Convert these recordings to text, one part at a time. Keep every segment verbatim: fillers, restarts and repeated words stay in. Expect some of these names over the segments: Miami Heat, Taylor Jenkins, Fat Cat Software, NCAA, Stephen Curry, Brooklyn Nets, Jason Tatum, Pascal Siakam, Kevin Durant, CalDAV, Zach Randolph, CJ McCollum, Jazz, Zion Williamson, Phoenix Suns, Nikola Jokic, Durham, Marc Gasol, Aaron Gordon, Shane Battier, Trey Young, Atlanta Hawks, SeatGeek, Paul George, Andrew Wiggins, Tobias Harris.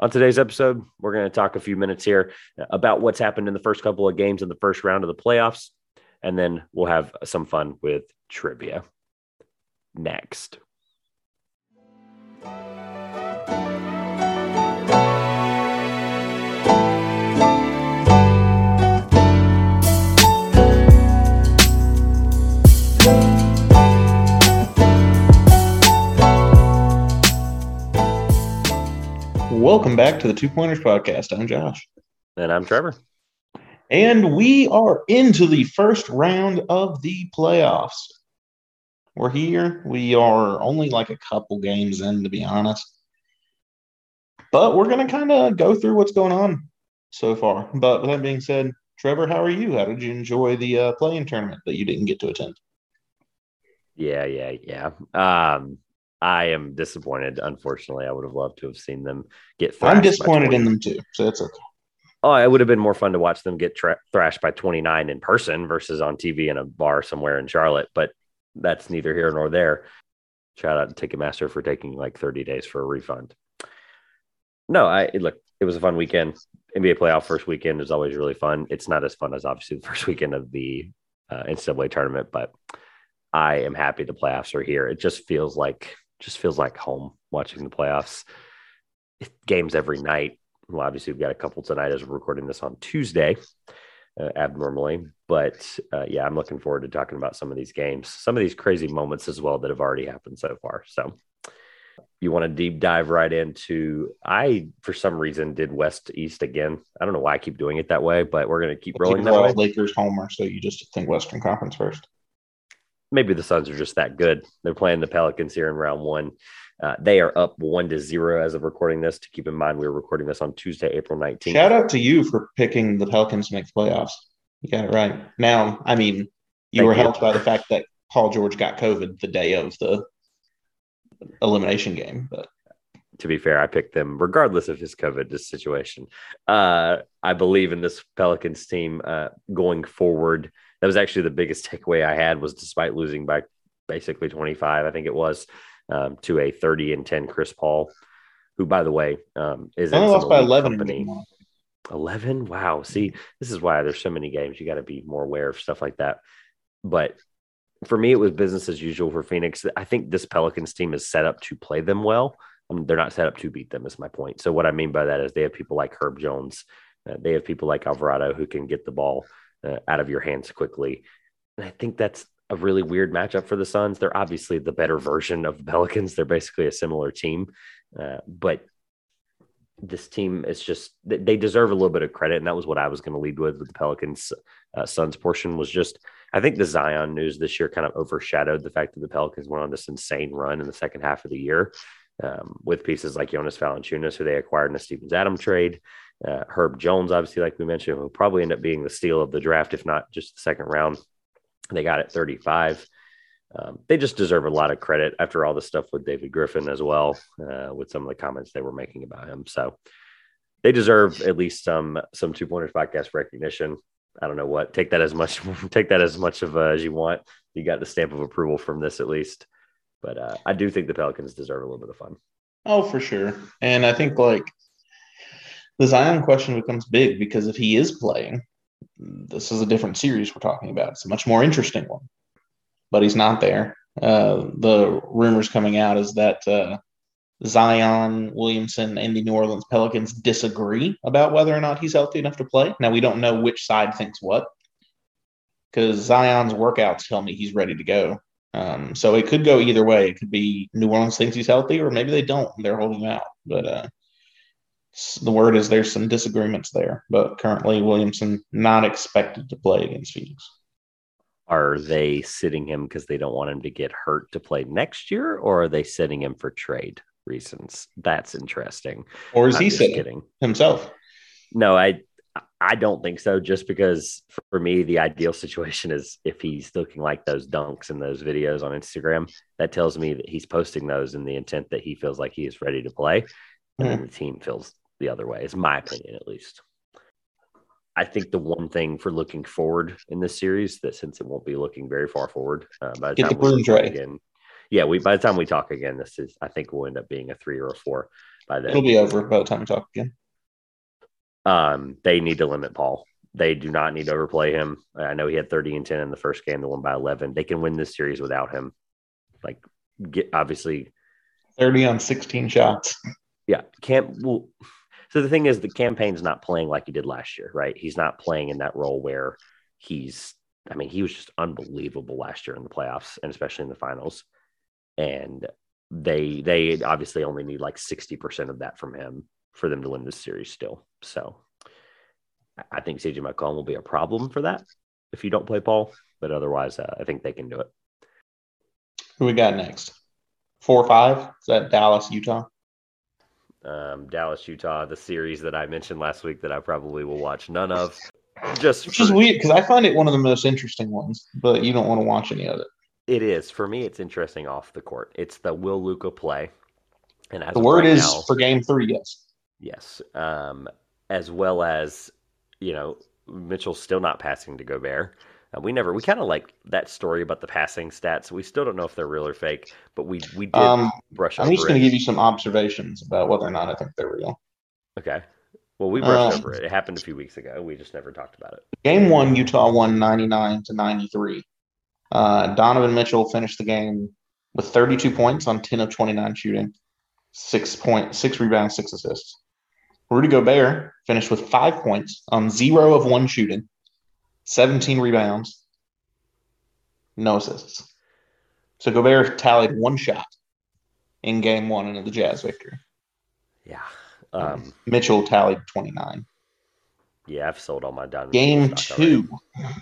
On today's episode, we're going to talk a few minutes here about what's happened in the first couple of games in the first round of the playoffs, and then we'll have some fun with trivia next. Welcome back to the Two Pointers Podcast. I'm Josh. And I'm Trevor. And we are into the first round of the playoffs. We're here. We are only like a couple games in, to be honest. But we're going to kind of go through what's going on so far. But with that being said, Trevor, how are you? How did you enjoy the uh, play-in tournament that you didn't get to attend? Yeah, yeah, yeah. Um I am disappointed. Unfortunately, I would have loved to have seen them get thrashed. I'm disappointed in them too, so that's okay. Oh, it would have been more fun to watch them get tra- thrashed by twenty-nine in person versus on T V in a bar somewhere in Charlotte, but that's neither here nor there. Shout out to Ticketmaster for taking like thirty days for a refund. No, I look, it was a fun weekend. N B A playoff first weekend is always really fun. It's not as fun as obviously the first weekend of the uh, N C double A tournament, but I am happy the playoffs are here. It just feels like Just feels like home watching the playoffs. Games every night. Well, obviously, we've got a couple tonight as we're recording this on Tuesday, uh, abnormally. But, uh, yeah, I'm looking forward to talking about some of these games, some of these crazy moments as well that have already happened so far. So you want to deep dive right into – I, for some reason, did West-East again. I don't know why I keep doing it that way, but we're going to keep we'll rolling keep that way. Lakers homer, so you just think Western Conference first. Maybe the Suns are just that good. They're playing the Pelicans here in round one. Uh, they are up one to zero as of recording this. To keep in mind, we were recording this on Tuesday, April nineteenth. Shout out to you for picking the Pelicans to make the playoffs. You got it right. Now, I mean, you Thank were you. helped by the fact that Paul George got COVID the day of the elimination game. But to be fair, I picked them regardless of his COVID situation. Uh, I believe in this Pelicans team uh, going forward. That was actually the biggest takeaway I had was despite losing by basically twenty-five, I think it was, um, to a thirty and ten Chris Paul, who, by the way, um, is in some by eleven. eleven? Wow. See, this is why there's so many games. You got to be more aware of stuff like that. But for me, it was business as usual for Phoenix. I think this Pelicans team is set up to play them well. Um, they're not set up to beat them is my point. So what I mean by that is they have people like Herb Jones. Uh, they have people like Alvarado who can get the ball Uh, out of your hands quickly. And I think that's a really weird matchup for the Suns. They're obviously the better version of the Pelicans. They're basically a similar team, uh, but this team is just, they deserve a little bit of credit. And that was what I was going to lead with with the Pelicans uh, Suns portion was just, I think the Zion news this year kind of overshadowed the fact that the Pelicans went on this insane run in the second half of the year um, with pieces like Jonas Valanciunas, who they acquired in a Stevens-Adam trade. Uh, Herb Jones, obviously, like we mentioned, will probably end up being the steal of the draft, if not just the second round. They got it thirty-five. Um, they just deserve a lot of credit after all the stuff with David Griffin as well, uh, with some of the comments they were making about him. So they deserve at least some some Two Pointers Podcast recognition. I don't know what. Take that as much. Take that as much of uh, as you want. You got the stamp of approval from this at least. But uh, I do think the Pelicans deserve a little bit of fun. Oh, for sure. And I think like. The Zion question becomes big because if he is playing, this is a different series we're talking about. It's a much more interesting one, but he's not there. Uh, the rumors coming out is that uh, Zion Williamson and the New Orleans Pelicans disagree about whether or not he's healthy enough to play. Now, we don't know which side thinks what because Zion's workouts tell me he's ready to go. Um, so it could go either way. It could be New Orleans thinks he's healthy or maybe they don't. They're holding him out, but uh, the word is there's some disagreements there, but currently Williamson not expected to play against Phoenix. Are they sitting him because they don't want him to get hurt to play next year, or are they sitting him for trade reasons? That's interesting. Or is I'm he sitting kidding. himself? No, I I don't think so, just because for me, the ideal situation is if he's looking like those dunks and those videos on Instagram, that tells me that he's posting those in the intent that he feels like he is ready to play. And then the team feels the other way, is my opinion, at least. I think the one thing for looking forward in this series that since it won't be looking very far forward, uh, by the Get time the we talk right. again, yeah, we by the time we talk again, this is I think will end up being a three or a four by then. It'll be over by the time we talk again. Um, they need to limit Paul. They do not need to overplay him. I know he had thirty and ten in the first game. They won by eleven. They can win this series without him. Like, get, obviously. thirty on sixteen shots. Yeah. Can't, well, so the thing is, the campaign's not playing like he did last year, right? He's not playing in that role where he's, I mean, he was just unbelievable last year in the playoffs and especially in the finals. And they they obviously only need like sixty percent of that from him for them to win this series still. So I think C J McCollum will be a problem for that if you don't play Paul. But otherwise, uh, I think they can do it. Who we got next? Four or five? Is that Dallas, Utah? Um, Dallas, Utah, the series that I mentioned last week that I probably will watch none of. Just Which for... is weird because I find it one of the most interesting ones, but you don't want to watch any of it. It is. For me, it's interesting off the court. It's the will Luka play. And as the word right is now, for game three, yes. Yes. Um, as well as, you know, Mitchell's still not passing to Gobert. Uh, we never, we kind of like that story about the passing stats. We still don't know if they're real or fake, but we, we did um, brush over it. I'm just going to give you some observations about whether or not I think they're real. Okay. Well, we brushed um, over it. It happened a few weeks ago. We just never talked about it. Game one, Utah won ninety-nine to ninety-three. Uh, Donovan Mitchell finished the game with thirty-two points on ten of twenty-nine shooting, six point, six rebounds, six assists. Rudy Gobert finished with five points on zero of one shooting, seventeen rebounds, no assists. So Gobert tallied one shot in game one into the Jazz victory. Yeah. Um, Mitchell tallied twenty-nine. Yeah, I've sold all my Donovan. Game two. Already.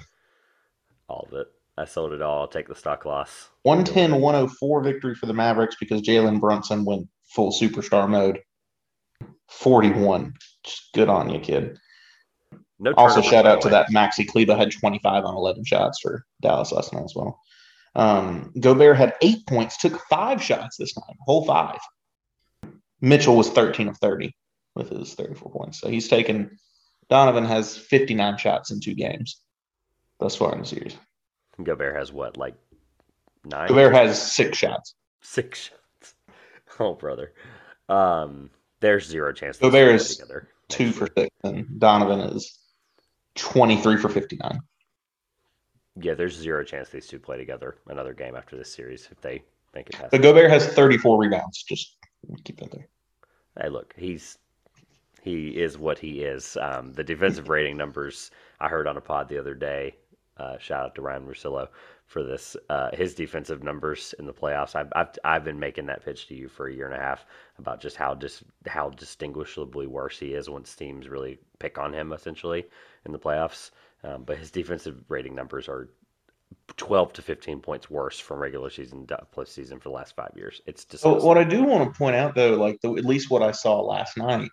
All of it. I sold it all. I'll take the stock loss. one ten to one oh four victory for the Mavericks because Jalen Brunson went full superstar mode. forty-one. Just good on you, kid. No also, shout out to that Maxi Kleba had twenty-five on eleven shots for Dallas last night as well. Um, Gobert had eight points, took five shots this time, whole five. Mitchell was thirteen of thirty with his thirty-four points. So he's taken – Donovan has fifty-nine shots in two games thus far in the series. Gobert has what, like nine? Gobert has six shots. Six shots. Oh, brother. Um, there's zero chance. Gobert is two for six, and Donovan is twenty-three for fifty-nine. Yeah, there's zero chance these two play together another game after this series if they think it happens. But Gobert has thirty-four rebounds. Just keep that there. Hey, look, he's he is what he is. Um, the defensive rating numbers I heard on a pod the other day. Uh, shout out to Ryan Russillo for this. Uh, his defensive numbers in the playoffs. I've, I've I've been making that pitch to you for a year and a half about just how dis, how distinguishably worse he is once teams really pick on him essentially in the playoffs. Um, but his defensive rating numbers are twelve to fifteen points worse from regular season to postseason for the last five years. It's disgusting. Well, what I do want to point out though, like the, at least what I saw last night.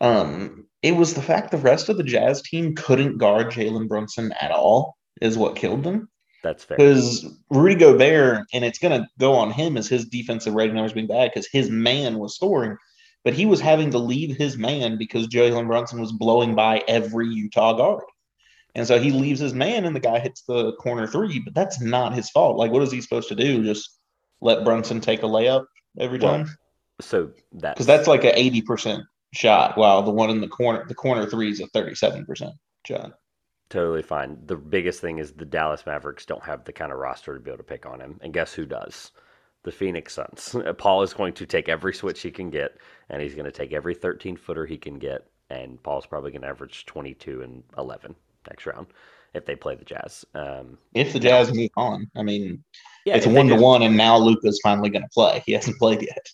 Um, it was the fact the rest of the Jazz team couldn't guard Jalen Brunson at all is what killed them. That's fair. Because Rudy Gobert, and it's going to go on him as his defensive rating numbers being bad because his man was scoring, but he was having to leave his man because Jalen Brunson was blowing by every Utah guard. And so he leaves his man and the guy hits the corner three, but that's not his fault. Like, what is he supposed to do? Just let Brunson take a layup every time? Well, so that because that's like an eighty percent. Shot, while the one in the corner, the corner three is a thirty-seven percent shot. Totally fine. The biggest thing is the Dallas Mavericks don't have the kind of roster to be able to pick on him. And guess who does? The Phoenix Suns. Paul is going to take every switch he can get, and he's going to take every thirteen-footer he can get, and Paul's probably going to average twenty-two and eleven next round if they play the Jazz. Um, if the Jazz move on. I mean, yeah, it's one to one, and now Luka's finally going to play. He hasn't played yet.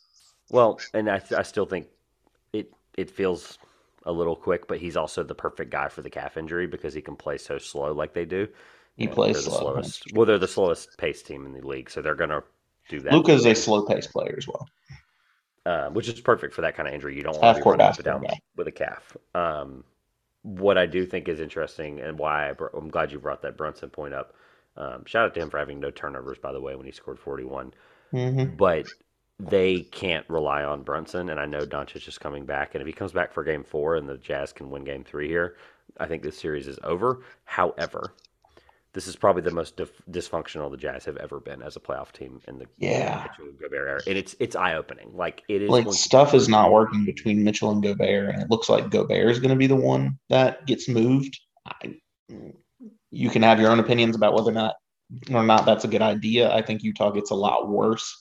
Well, and I, I still think it... It feels a little quick, but he's also the perfect guy for the calf injury because he can play so slow like they do. He and plays slow. The slowest, well, they're the slowest pace team in the league, so they're going to do that. Luka's a slow-paced player as well. Uh, which is perfect for that kind of injury. You don't want to be running up and down with a calf. Um, what I do think is interesting and why I br- I'm glad you brought that Brunson point up. Um, shout out to him for having no turnovers, by the way, when he scored forty-one. Mm-hmm. But... they can't rely on Brunson, and I know Doncic is coming back. And if he comes back for game four and the Jazz can win game three here, I think this series is over. However, this is probably the most dif- dysfunctional the Jazz have ever been as a playoff team in the yeah. Mitchell and Gobert era. And it's it's eye opening. Like it is like stuff is not working between Mitchell and Gobert, and it looks like Gobert is going to be the one that gets moved. I, you can have your own opinions about whether or not or not that's a good idea. I think Utah gets a lot worse.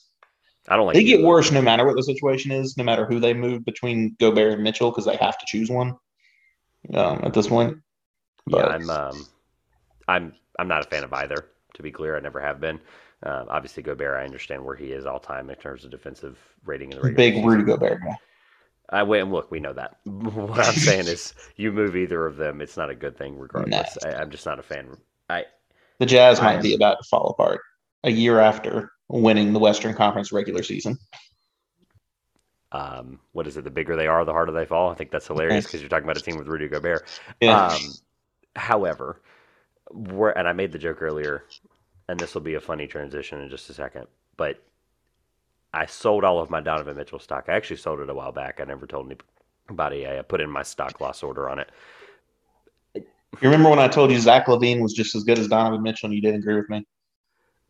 I don't like they get worse no matter what the situation is, no matter who they move between Gobert and Mitchell, because they have to choose one um, at this point. But, yeah, I'm um, I'm. I'm not a fan of either, to be clear. I never have been. Um, obviously, Gobert, I understand where he is all time in terms of defensive rating. In the regular Big season. Rudy Gobert guy. I went and look, we know that. What I'm saying is you move either of them, it's not a good thing regardless. Nah. I, I'm just not a fan. I The Jazz I, might be about to fall apart a year after winning the Western Conference regular season. Um, What is it? The bigger they are, the harder they fall. I think that's hilarious because you're talking about a team with Rudy Gobert. Yeah. Um, however... We're, and I made the joke earlier, and this will be a funny transition in just a second, but I sold all of my Donovan Mitchell stock. I actually sold it a while back. I never told anybody. I put in my stock loss order on it. You remember when I told you Zach LaVine was just as good as Donovan Mitchell and you didn't agree with me?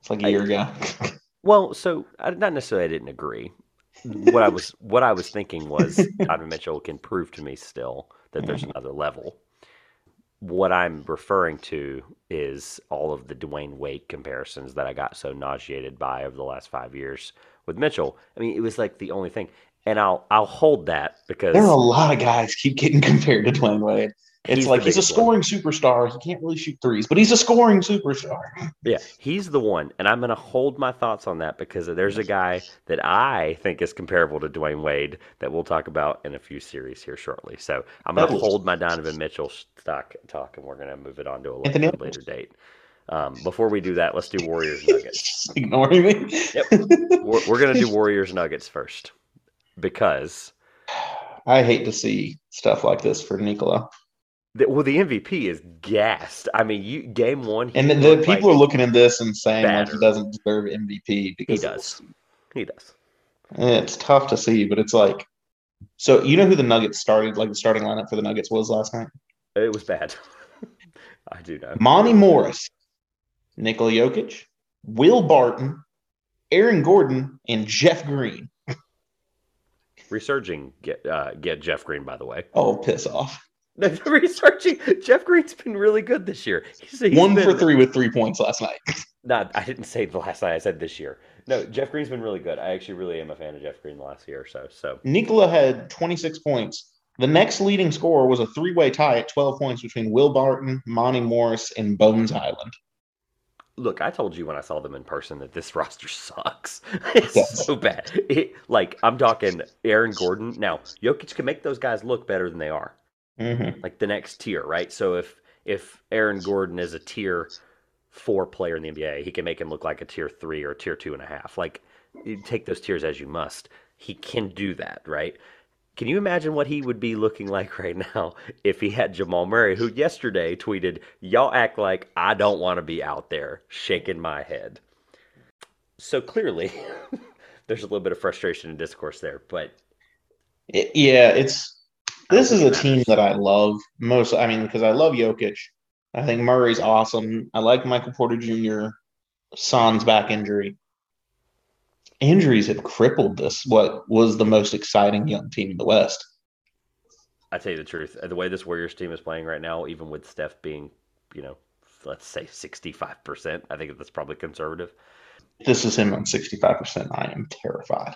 It's like a I, year ago. Well, so I, not necessarily I didn't agree. What I was what I was thinking was Donovan Mitchell can prove to me still that there's another level. What I'm referring to is all of the Dwayne Wade comparisons that I got so nauseated by over the last five years with Mitchell. I mean, it was like the only thing. And I'll I'll hold that because... There are a lot of guys keep getting compared to Dwayne Wade. It's he's like he's a scoring one. superstar. He can't really shoot threes, but he's a scoring superstar. Yeah, he's the one. And I'm going to hold my thoughts on that because there's a guy that I think is comparable to Dwayne Wade that we'll talk about in a few series here shortly. So I'm going to hold my Donovan Mitchell stock talk, and we're going to move it on to a later, later date. Um, before we do that, let's do Warriors Nuggets. Just ignoring me? Yep. We're, we're going to do Warriors Nuggets first because... I hate to see stuff like this for Nikola. Well, the M V P is gassed. I mean, you game one. And the, the people like are looking at this and saying that he doesn't deserve M V P. Because he does. He does. It's tough to see, but it's like, so you know who the Nuggets started, like the starting lineup for the Nuggets was last night? It was bad. I do know. Monty Morris, Nikola Jokic, Will Barton, Aaron Gordon, and Jeff Green. Resurging, get, uh, get Jeff Green, by the way. Oh, piss off. Researching Jeff Green's been really good this year. He's, he's One been, for three with three points last night. Not, I didn't say the last night. I said this year. No, Jeff Green's been really good. I actually really am a fan of Jeff Green the last year or so. So Nikola had twenty-six points. The next leading scorer was a three-way tie at twelve points between Will Barton, Monty Morris, and Bones Highland. Look, I told you when I saw them in person that this roster sucks. It's yes. so bad. It, like I'm talking Aaron Gordon. Now, Jokic can make those guys look better than they are. Mm-hmm. Like the next tier, right? So if if Aaron Gordon is a tier four player in the N B A, he can make him look like a tier three or a tier two and a half. Like, you take those tiers as you must. He can do that, right? Can you imagine what he would be looking like right now if he had Jamal Murray, who yesterday tweeted, "Y'all act like I don't want to be out there, shaking my head." So clearly, there's a little bit of frustration and discourse there, but... It, yeah, it's... This is a team that I love most. I mean, because I love Jokic. I think Murray's awesome. I like Michael Porter Junior Son's back injury. Injuries have crippled this, what was the most exciting young team in the West. I tell you the truth. The way this Warriors team is playing right now, even with Steph being, you know, let's say sixty-five percent, I think that's probably conservative. This is him on sixty-five percent. I am terrified.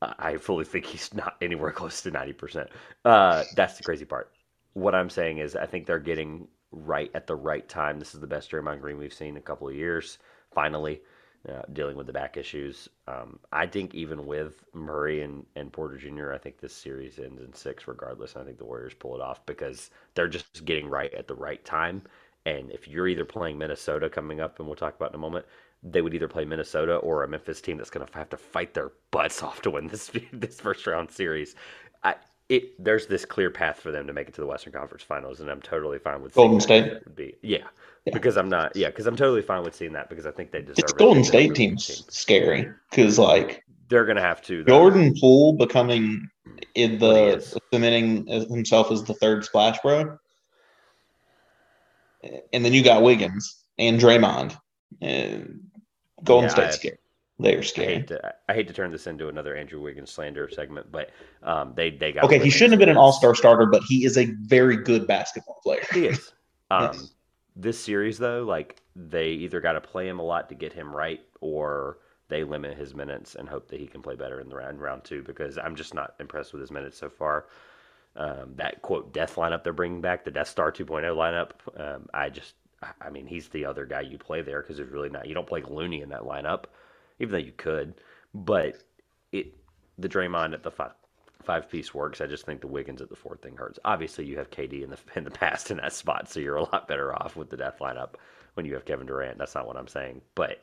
I fully think he's not anywhere close to ninety percent. Uh, that's the crazy part. What I'm saying is I think they're getting right at the right time. This is the best Draymond Green we've seen in a couple of years, finally, uh, dealing with the back issues. Um, I think even with Murray and, and Porter Junior, I think this series ends in six regardless. I think the Warriors pull it off because they're just getting right at the right time. And if you're either playing Minnesota coming up, and we'll talk about in a moment, they would either play Minnesota or a Memphis team that's going to have to fight their butts off to win this this first round series. I, it there's this clear path for them to make it to the Western Conference Finals, and I'm totally fine with Golden State. That would be, yeah, yeah, because I'm not. Yeah, because I'm totally fine with seeing that because I think they deserve it's it. Golden State team's team. Scary because like they're going to have to Jordan Poole becoming in the cementing himself as the third splash bro. And then you got Wiggins and Draymond. And Golden yeah, State's I, scary. They are scary. I hate, to, I hate to turn this into another Andrew Wiggins slander segment, but um, they, they got. Okay, he shouldn't have been an all-star starter, but he is a very good basketball player. He is. Um, yes. This series, though, like they either got to play him a lot to get him right, or they limit his minutes and hope that he can play better in the round, round two, because I'm just not impressed with his minutes so far. Um, that, quote, death lineup they're bringing back, the Death Star two point oh lineup, um, I just, I mean, he's the other guy you play there because there's really not, you don't play Looney in that lineup, even though you could. But it, the Draymond at the five, five piece works. I just think the Wiggins at the four thing hurts. Obviously, you have K D in the in the past in that spot, so you're a lot better off with the death lineup when you have Kevin Durant. That's not what I'm saying, but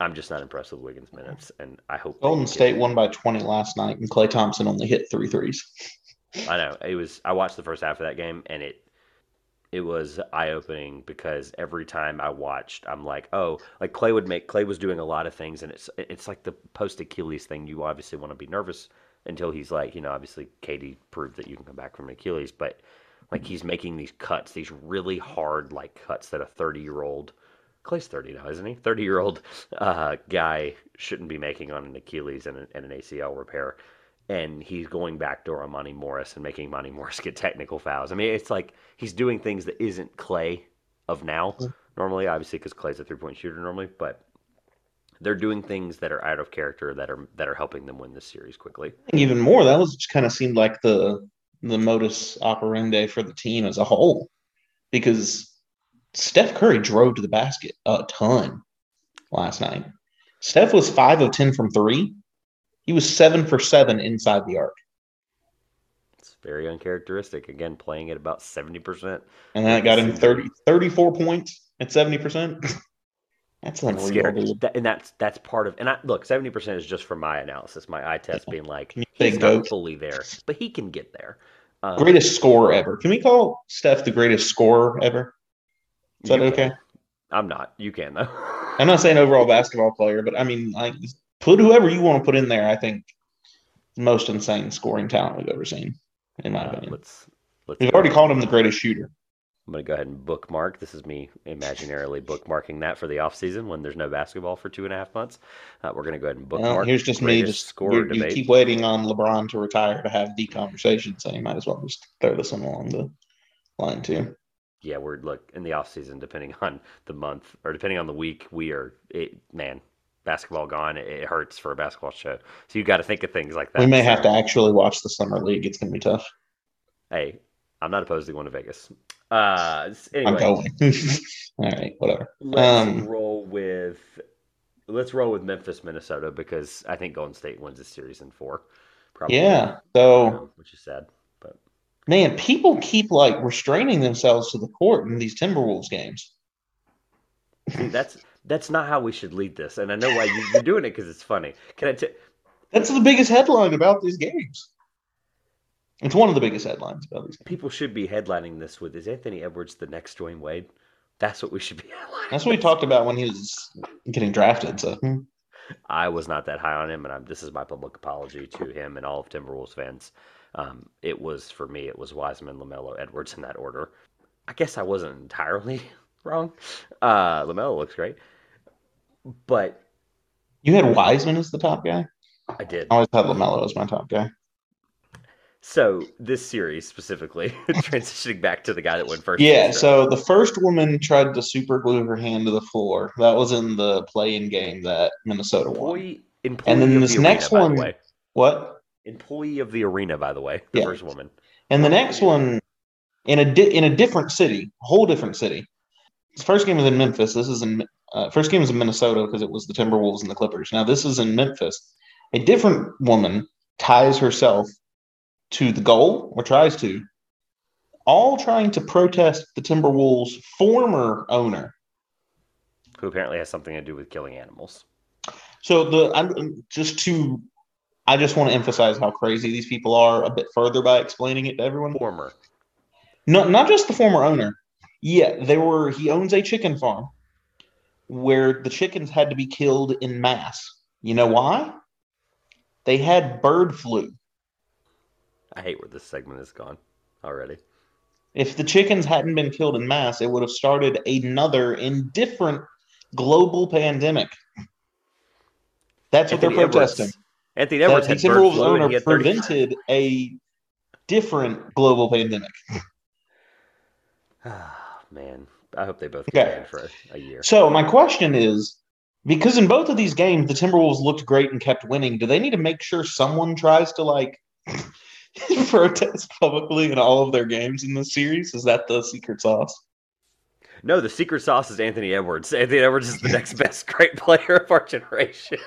I'm just not impressed with Wiggins' minutes, and I hope Golden State won by twenty last night, and Klay Thompson only hit three threes. I know. It was. I watched the first half of that game, and it it was eye opening because every time I watched, I'm like, oh, like Klay would make Klay was doing a lot of things, and it's it's like the post Achilles thing. You obviously want to be nervous until he's like, you know, obviously K D proved that you can come back from Achilles, but like he's making these cuts, these really hard like cuts that a thirty year old Clay's thirty now, isn't he? thirty year old uh, guy shouldn't be making on an Achilles and an, and an A C L repair. And he's going backdoor on Monty Morris and making Monty Morris get technical fouls. I mean, it's like he's doing things that isn't Klay of now normally, obviously, because Clay's a three-point shooter normally. But they're doing things that are out of character that are that are helping them win this series quickly. Even more, that was just kind of seemed like the the modus operandi for the team as a whole, because Steph Curry drove to the basket a ton last night. Steph was five of ten from three. He was seven for seven inside the arc. It's very uncharacteristic. Again, playing at about seventy percent. And that got him thirty, thirty-four points at seventy percent. That's unreal. And that's that's part of – and I, look, seventy percent is just for my analysis, my eye test being like, he's not fully there. But he can get there. Um, greatest scorer ever. Can we call Steph the greatest scorer ever? Is that okay? Can. I'm not. You can, though. I'm not saying overall basketball player, but I mean, like, put whoever you want to put in there. I think the most insane scoring talent we've ever seen, in my uh, opinion. Let's, let's we've already called him the greatest shooter. I'm going to go ahead and bookmark. This is me imaginarily bookmarking that for the offseason when there's no basketball for two and a half months. Uh, we're going to go ahead and bookmark. Well, here's just me. Just scorer you keep waiting on LeBron to retire to have the conversation, so you might as well just throw this one along the line, too. Yeah, we're look in the off season, depending on the month or depending on the week. We are it, man. Basketball gone. It hurts for a basketball show. So you got to think of things like that. We may so, have to actually watch the summer league. It's gonna be tough. Hey, I'm not opposed to going to Vegas. Uh, anyway, I'm going. All right, whatever. Let's um, roll with. Let's roll with Memphis, Minnesota, because I think Golden State wins this series in four. Probably. Yeah. So. Um, which is sad. Man, people keep, like, restraining themselves to the court in these Timberwolves games. Dude, that's that's not how we should lead this, and I know why you, you're doing it because it's funny. Can I t- That's the biggest headline about these games. It's one of the biggest headlines about these games. People should be headlining this with, is Anthony Edwards the next Dwayne Wade? That's what we should be headlining. That's what we talked about when he was getting drafted, so... I was not that high on him, and I'm, this is my public apology to him and all of Timberwolves fans. Um, it was, for me, it was Wiseman, LaMelo, Edwards in that order. I guess I wasn't entirely wrong. Uh, LaMelo looks great. But... You had Wiseman as the top guy? I did. I always had LaMelo as my top guy. So, this series specifically, transitioning back to the guy that went first. Yeah, so the first woman tried to super glue her hand to the floor. That was in the play-in game that Minnesota won. Employee and then this the next arena, one... The what? Employee of the arena, by the way. The yeah. first woman. And the next one, in a di- in a different city, a whole different city. This first game was in Memphis. This is in... Uh, first game was in Minnesota because it was the Timberwolves and the Clippers. Now, this is in Memphis. A different woman ties herself to the goal, or tries to, all trying to protest the Timberwolves' former owner. Who apparently has something to do with killing animals. So the I'm, just to, I just want to emphasize how crazy these people are a bit further by explaining it to everyone. Former. No, not just the former owner. Yeah, they were, he owns a chicken farm where the chickens had to be killed in mass. You know why? They had bird flu. I hate where this segment has gone already. If the chickens hadn't been killed in mass, it would have started another indifferent global pandemic. That's Anthony what they're protesting. Edwards. Anthony Edwards that had bird flu owner and he had prevented a different global pandemic. Ah, oh, man. I hope they both get banned okay. for a, a year. So my question is, because in both of these games, the Timberwolves looked great and kept winning, do they need to make sure someone tries to, like, protest publicly in all of their games in this series? Is that the secret sauce? No, the secret sauce is Anthony Edwards. Anthony Edwards is the next best great player of our generation.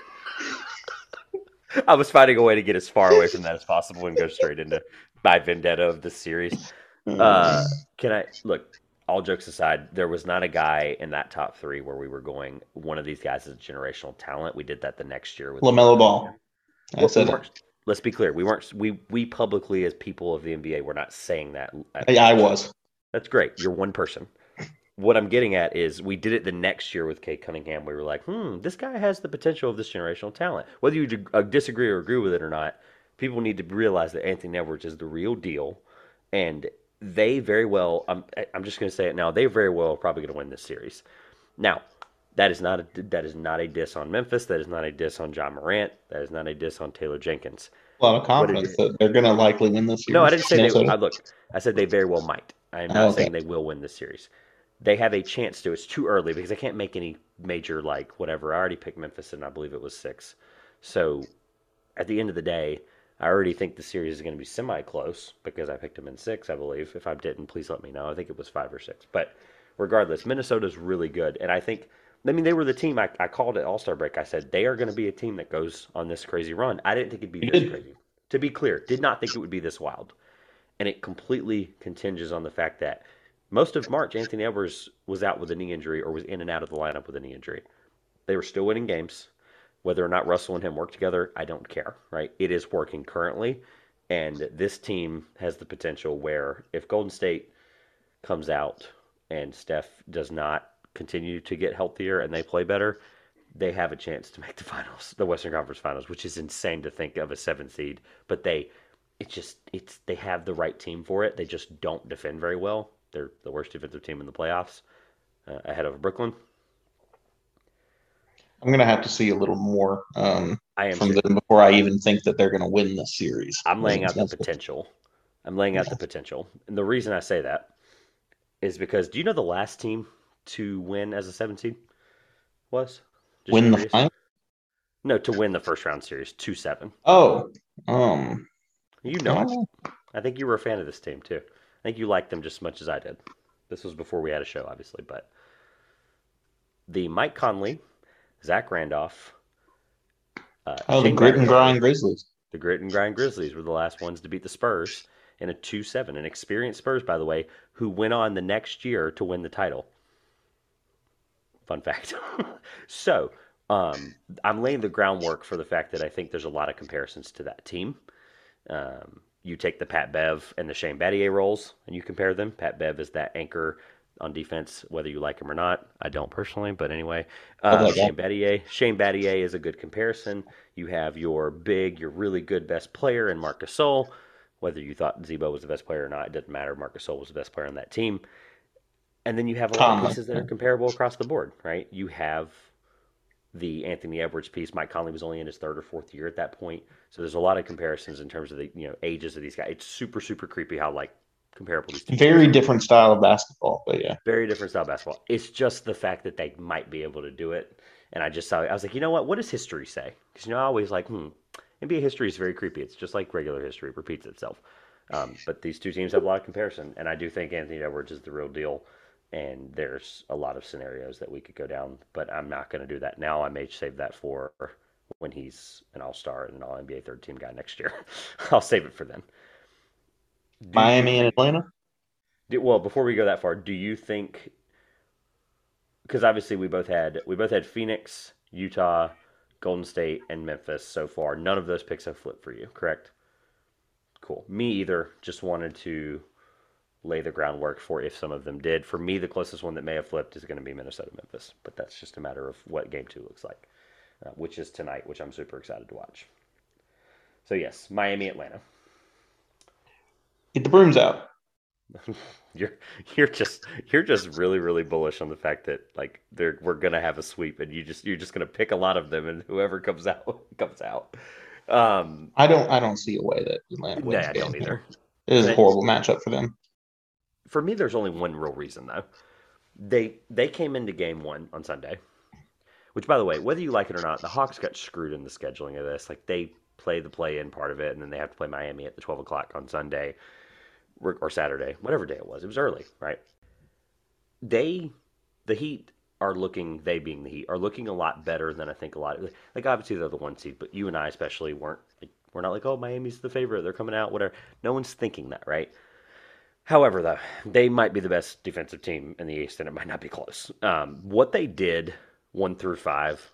I was finding a way to get as far away from that as possible and go straight into my vendetta of this series. Uh, can I look? All jokes aside, there was not a guy in that top three where we were going, one of these guys is a generational talent. We did that the next year with LaMelo Ball. I said it. Let's be clear. We weren't. We we publicly, as people of the N B A, we're not saying that. Yeah, I was. That's great. You're one person. What I'm getting at is we did it the next year with Kate Cunningham. We were like, hmm, this guy has the potential of this generational talent. Whether you disagree or agree with it or not, people need to realize that Anthony Edwards is the real deal. And they very well, I'm, I'm just going to say it now, they very well are probably going to win this series. Now, that is not a, that is not a diss on Memphis. That is not a diss on John Morant. That is not a diss on Taylor Jenkins. A lot of confidence that they're going to likely win this series. No, I didn't say they would. I, look, I said they very well might. I am not oh, okay. saying they will win this series. They have a chance to. It's too early because I can't make any major, like, whatever. I already picked Memphis, and I believe it was six. So, at the end of the day, I already think the series is going to be semi-close because I picked them in six, I believe. If I didn't, please let me know. I think it was five or six. But regardless, Minnesota's really good. And I think, I mean, they were the team I, I called at All-Star break. I said, they are going to be a team that goes on this crazy run. I didn't think it'd be this crazy. To be clear, did not think it would be this wild. And it completely continges on the fact that most of March, Anthony Edwards was out with a knee injury or was in and out of the lineup with a knee injury. They were still winning games. Whether or not Russell and him work together, I don't care, right? It is working currently, and this team has the potential where if Golden State comes out and Steph does not continue to get healthier and they play better, they have a chance to make the finals, the Western Conference Finals, which is insane to think of a seven seed, but they, it's just, it's, they have the right team for it. They just don't defend very well. They're the worst defensive team in the playoffs, uh, ahead of Brooklyn. I'm going to have to see a little more um, I am from sure. them before I even think that they're going to win this series. I'm laying out the potential. I'm laying out yeah. the potential. And the reason I say that is because, do you know the last team to win as a seven seed was? Just win curious. The final? No, to win the first round series, two seven. Oh. um, You know it. I think you were a fan of this team, too. I think you liked them just as much as I did. This was before we had a show, obviously, but the Mike Conley, Zach Randolph. Uh, oh, Shane the Grit Randolph, and Grind Grizzlies. The Grit and Grind Grizzlies were the last ones to beat the Spurs in a two seven. An experienced Spurs, by the way, who went on the next year to win the title. Fun fact. So, um, I'm laying the groundwork for the fact that I think there's a lot of comparisons to that team. Um, you take the Pat Bev and the Shane Battier roles, and you compare them. Pat Bev is that anchor on defense, whether you like him or not. I don't personally, but anyway. Uh, like Shane Battier. Shane Battier is a good comparison. You have your big, your really good best player in Marc Gasol. Whether you thought Zebo was the best player or not, it doesn't matter. Marc Gasol was the best player on that team. And then you have a lot of pieces that are comparable across the board, right? You have the Anthony Edwards piece. Mike Conley was only in his third or fourth year at that point. So there's a lot of comparisons in terms of the, you know, ages of these guys. It's super, super creepy how, like, comparable to very different style of basketball, but yeah, very different style of basketball. It's just the fact that they might be able to do it, and I just saw. I was like, you know what? What does history say? Because you know, I always like, hmm, N B A history is very creepy. It's just like regular history, it repeats itself. Um, but these two teams have a lot of comparison, and I do think Anthony Edwards is the real deal. And there's a lot of scenarios that we could go down, but I'm not going to do that now. I may save that for when he's an All-Star and an All-N B A third team guy next year. I'll save it for then. Do Miami you, and Atlanta? Do, well, before we go that far, do you think, because obviously we both had we both had Phoenix, Utah, Golden State, and Memphis so far. None of those picks have flipped for you, correct? Cool. Me either. Just wanted to lay the groundwork for if some of them did. For me, the closest one that may have flipped is going to be Minnesota-Memphis, but that's just a matter of what Game two looks like, uh, which is tonight, which I'm super excited to watch. So yes, Miami-Atlanta. Get the brooms out. you're you're just you're just really really bullish on the fact that like they're we're gonna have a sweep, and you just you're just gonna pick a lot of them, and whoever comes out comes out. Um, I don't I don't see a way that Atlanta wins. Nah, I don't either. It is a horrible matchup for them. For me, there's only one real reason though. They they came into game one on Sunday, which, by the way, whether you like it or not, the Hawks got screwed in the scheduling of this. Like, they play the play-in part of it, and then they have to play Miami at the twelve o'clock on Sunday or Saturday, whatever day it was. It was early, right? They, the Heat are looking, they being the Heat, are looking a lot better than I think a lot. Like, obviously, they're the one seed, but you and I especially weren't, like, we're not like, oh, Miami's the favorite, they're coming out, whatever. No one's thinking that, right? However, though, they might be the best defensive team in the East, and it might not be close. Um, what they did one through five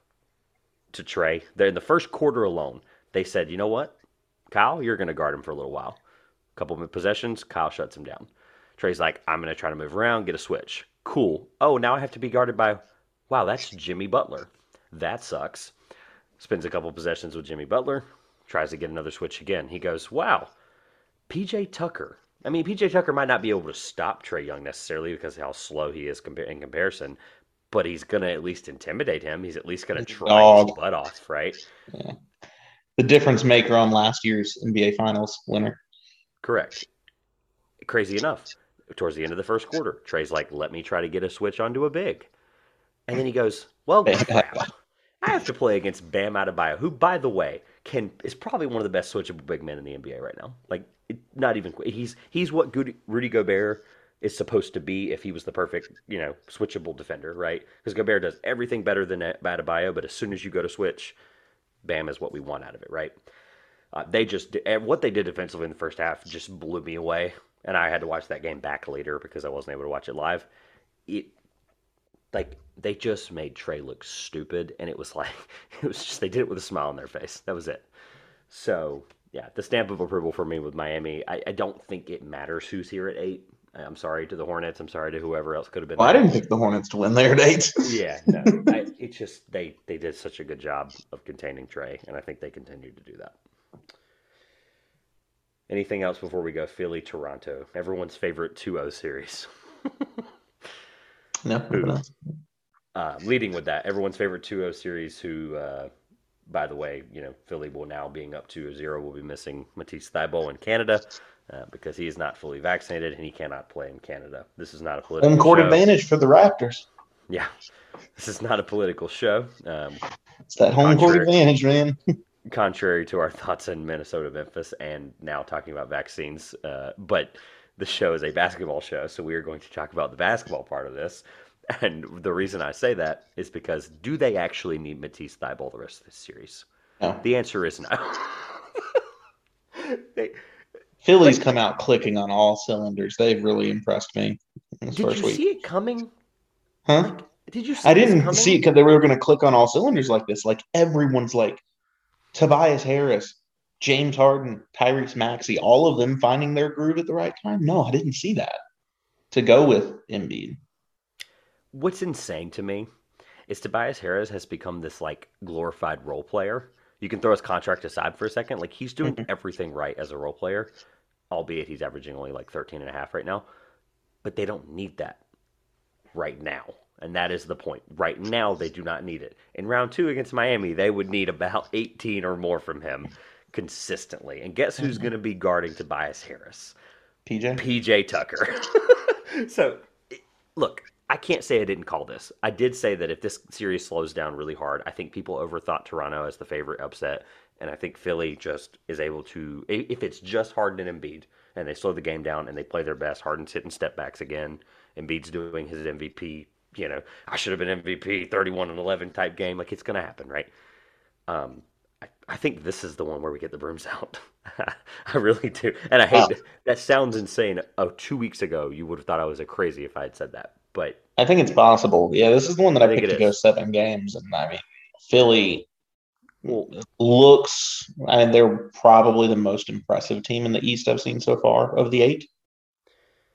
to Trey, they're in the first quarter alone, they said, you know what, Kyle, you're going to guard him for a little while. A couple of possessions, Kyle shuts him down. Trey's like, I'm going to try to move around, get a switch. Cool. Oh, now I have to be guarded by, wow, that's Jimmy Butler. That sucks. Spends a couple possessions with Jimmy Butler, tries to get another switch again. He goes, wow, P J Tucker. I mean, P J Tucker might not be able to stop Trey Young necessarily because of how slow he is in comparison, but he's going to at least intimidate him. He's at least going to try Dog. his butt off, right? Yeah. The difference maker on last year's N B A Finals winner. Correct. Crazy enough, towards the end of the first quarter, Trey's like, let me try to get a switch onto a big. And then he goes, well, crap. I have to play against Bam Adebayo, who, by the way, can is probably one of the best switchable big men in the N B A right now. Like, it, not even he's he's what Goody, Rudy Gobert is supposed to be if he was the perfect, you know, switchable defender, right? Because Gobert does everything better than Adebayo, but as soon as you go to switch, Bam is what we want out of it, right? Uh, they just what they did defensively in the first half just blew me away, and I had to watch that game back later because I wasn't able to watch it live. It like they just made Trey look stupid, and it was like it was just they did it with a smile on their face. That was it. So. Yeah, the stamp of approval for me with Miami. I, I don't think it matters who's here at eight. I'm sorry to the Hornets. I'm sorry to whoever else could have been well, there. I didn't pick the Hornets to win there at eight. Yeah, no. I, it's just they, they did such a good job of containing Trey, and I think they continue to do that. Anything else before we go? Philly, Toronto. Everyone's favorite two oh series. No, no. Uh, leading with that, everyone's favorite two oh series who... Uh, By the way, you know, Philly will now being up two zero will be missing Matisse Thybulle in Canada uh, because he is not fully vaccinated and he cannot play in Canada. This is not a political show. Home court advantage for the Raptors. Yeah. This is not a political show. Um, it's that home court advantage, man. Contrary to our thoughts in Minnesota, Memphis, and now talking about vaccines. Uh, but the show is a basketball show, so we are going to talk about the basketball part of this. And the reason I say that is because do they actually need Matisse Thybulle the rest of this series? No. The answer is no. they, Philly's like, come out clicking on all cylinders. They've really impressed me. Did you week. see it coming? Huh? Like, did you? See I didn't coming? see it because they were going to click on all cylinders like this. Like everyone's like Tobias Harris, James Harden, Tyrese Maxey, all of them finding their groove at the right time. No, I didn't see that. To go with Embiid. What's insane to me is Tobias Harris has become this, like, glorified role player. You can throw his contract aside for a second. Like, he's doing mm-hmm. everything right as a role player, albeit he's averaging only, like, thirteen and a half right now. But they don't need that right now. And that is the point. Right now, they do not need it. In round two against Miami, they would need about eighteen or more from him consistently. And guess who's mm-hmm. going to be guarding Tobias Harris? P J? P J Tucker. So, look... I can't say I didn't call this. I did say that if this series slows down really hard, I think people overthought Toronto as the favorite upset, and I think Philly just is able to, if it's just Harden and Embiid, and they slow the game down and they play their best, Harden's hitting step backs again, Embiid's doing his M V P, you know, I should have been M V P, thirty-one and eleven type game, like it's going to happen, right? Um, I, I think this is the one where we get the brooms out. I really do. And I hate wow. that. That sounds insane. Oh, two weeks ago, you would have thought I was a crazy if I had said that. But I think it's possible. Yeah, this is the one that I, I picked to go seven games. And I mean, Philly looks, I mean, they're probably the most impressive team in the East I've seen so far of the eight.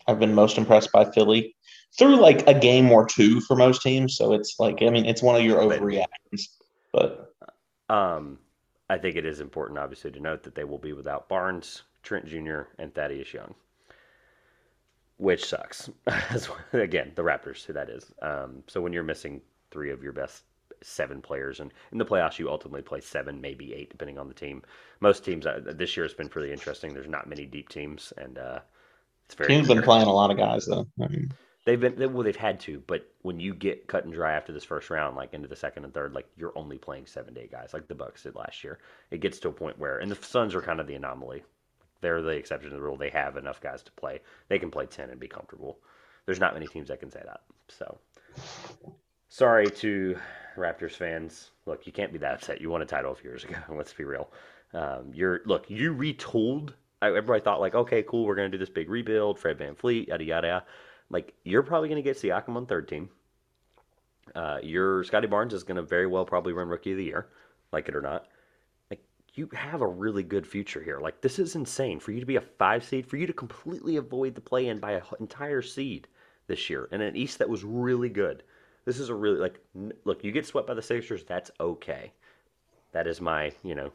I've been most impressed by Philly through like a game or two for most teams. So it's like, I mean, it's one of your overreactions. But um, I think it is important, obviously, to note that they will be without Barnes, Trent Junior, and Thaddeus Young. which sucks. Again, the Raptors, who that is. Um, so when you're missing three of your best seven players, and in the playoffs you ultimately play seven, maybe eight, depending on the team. Most teams uh, this year has been pretty interesting. There's not many deep teams, and uh, it's very. Teams been playing a lot of guys though. I mean, they've been they, well, they've had to, but when you get cut and dry after this first round, like into the second and third, like you're only playing seven to eight guys, like the Bucks did last year. It gets to a point where, and the Suns are kind of the anomaly. They're the exception to the rule. They have enough guys to play. They can play ten and be comfortable. There's not many teams that can say that. So, sorry to Raptors fans. Look, you can't be that upset. You won a title a few years ago. Let's be real. Um, you're look. You retooled. Everybody thought like, okay, cool. We're gonna do this big rebuild. Fred VanVleet, yada yada yada. Like, you're probably gonna get Siakam on third team. Uh, your Scotty Barnes is gonna very well probably run Rookie of the Year, like it or not. You have a really good future here. Like, this is insane. For you to be a five seed, for you to completely avoid the play-in by an entire seed this year, in an East that was really good. This is a really, like, n- look, you get swept by the Sixers, that's okay. That is my, you know,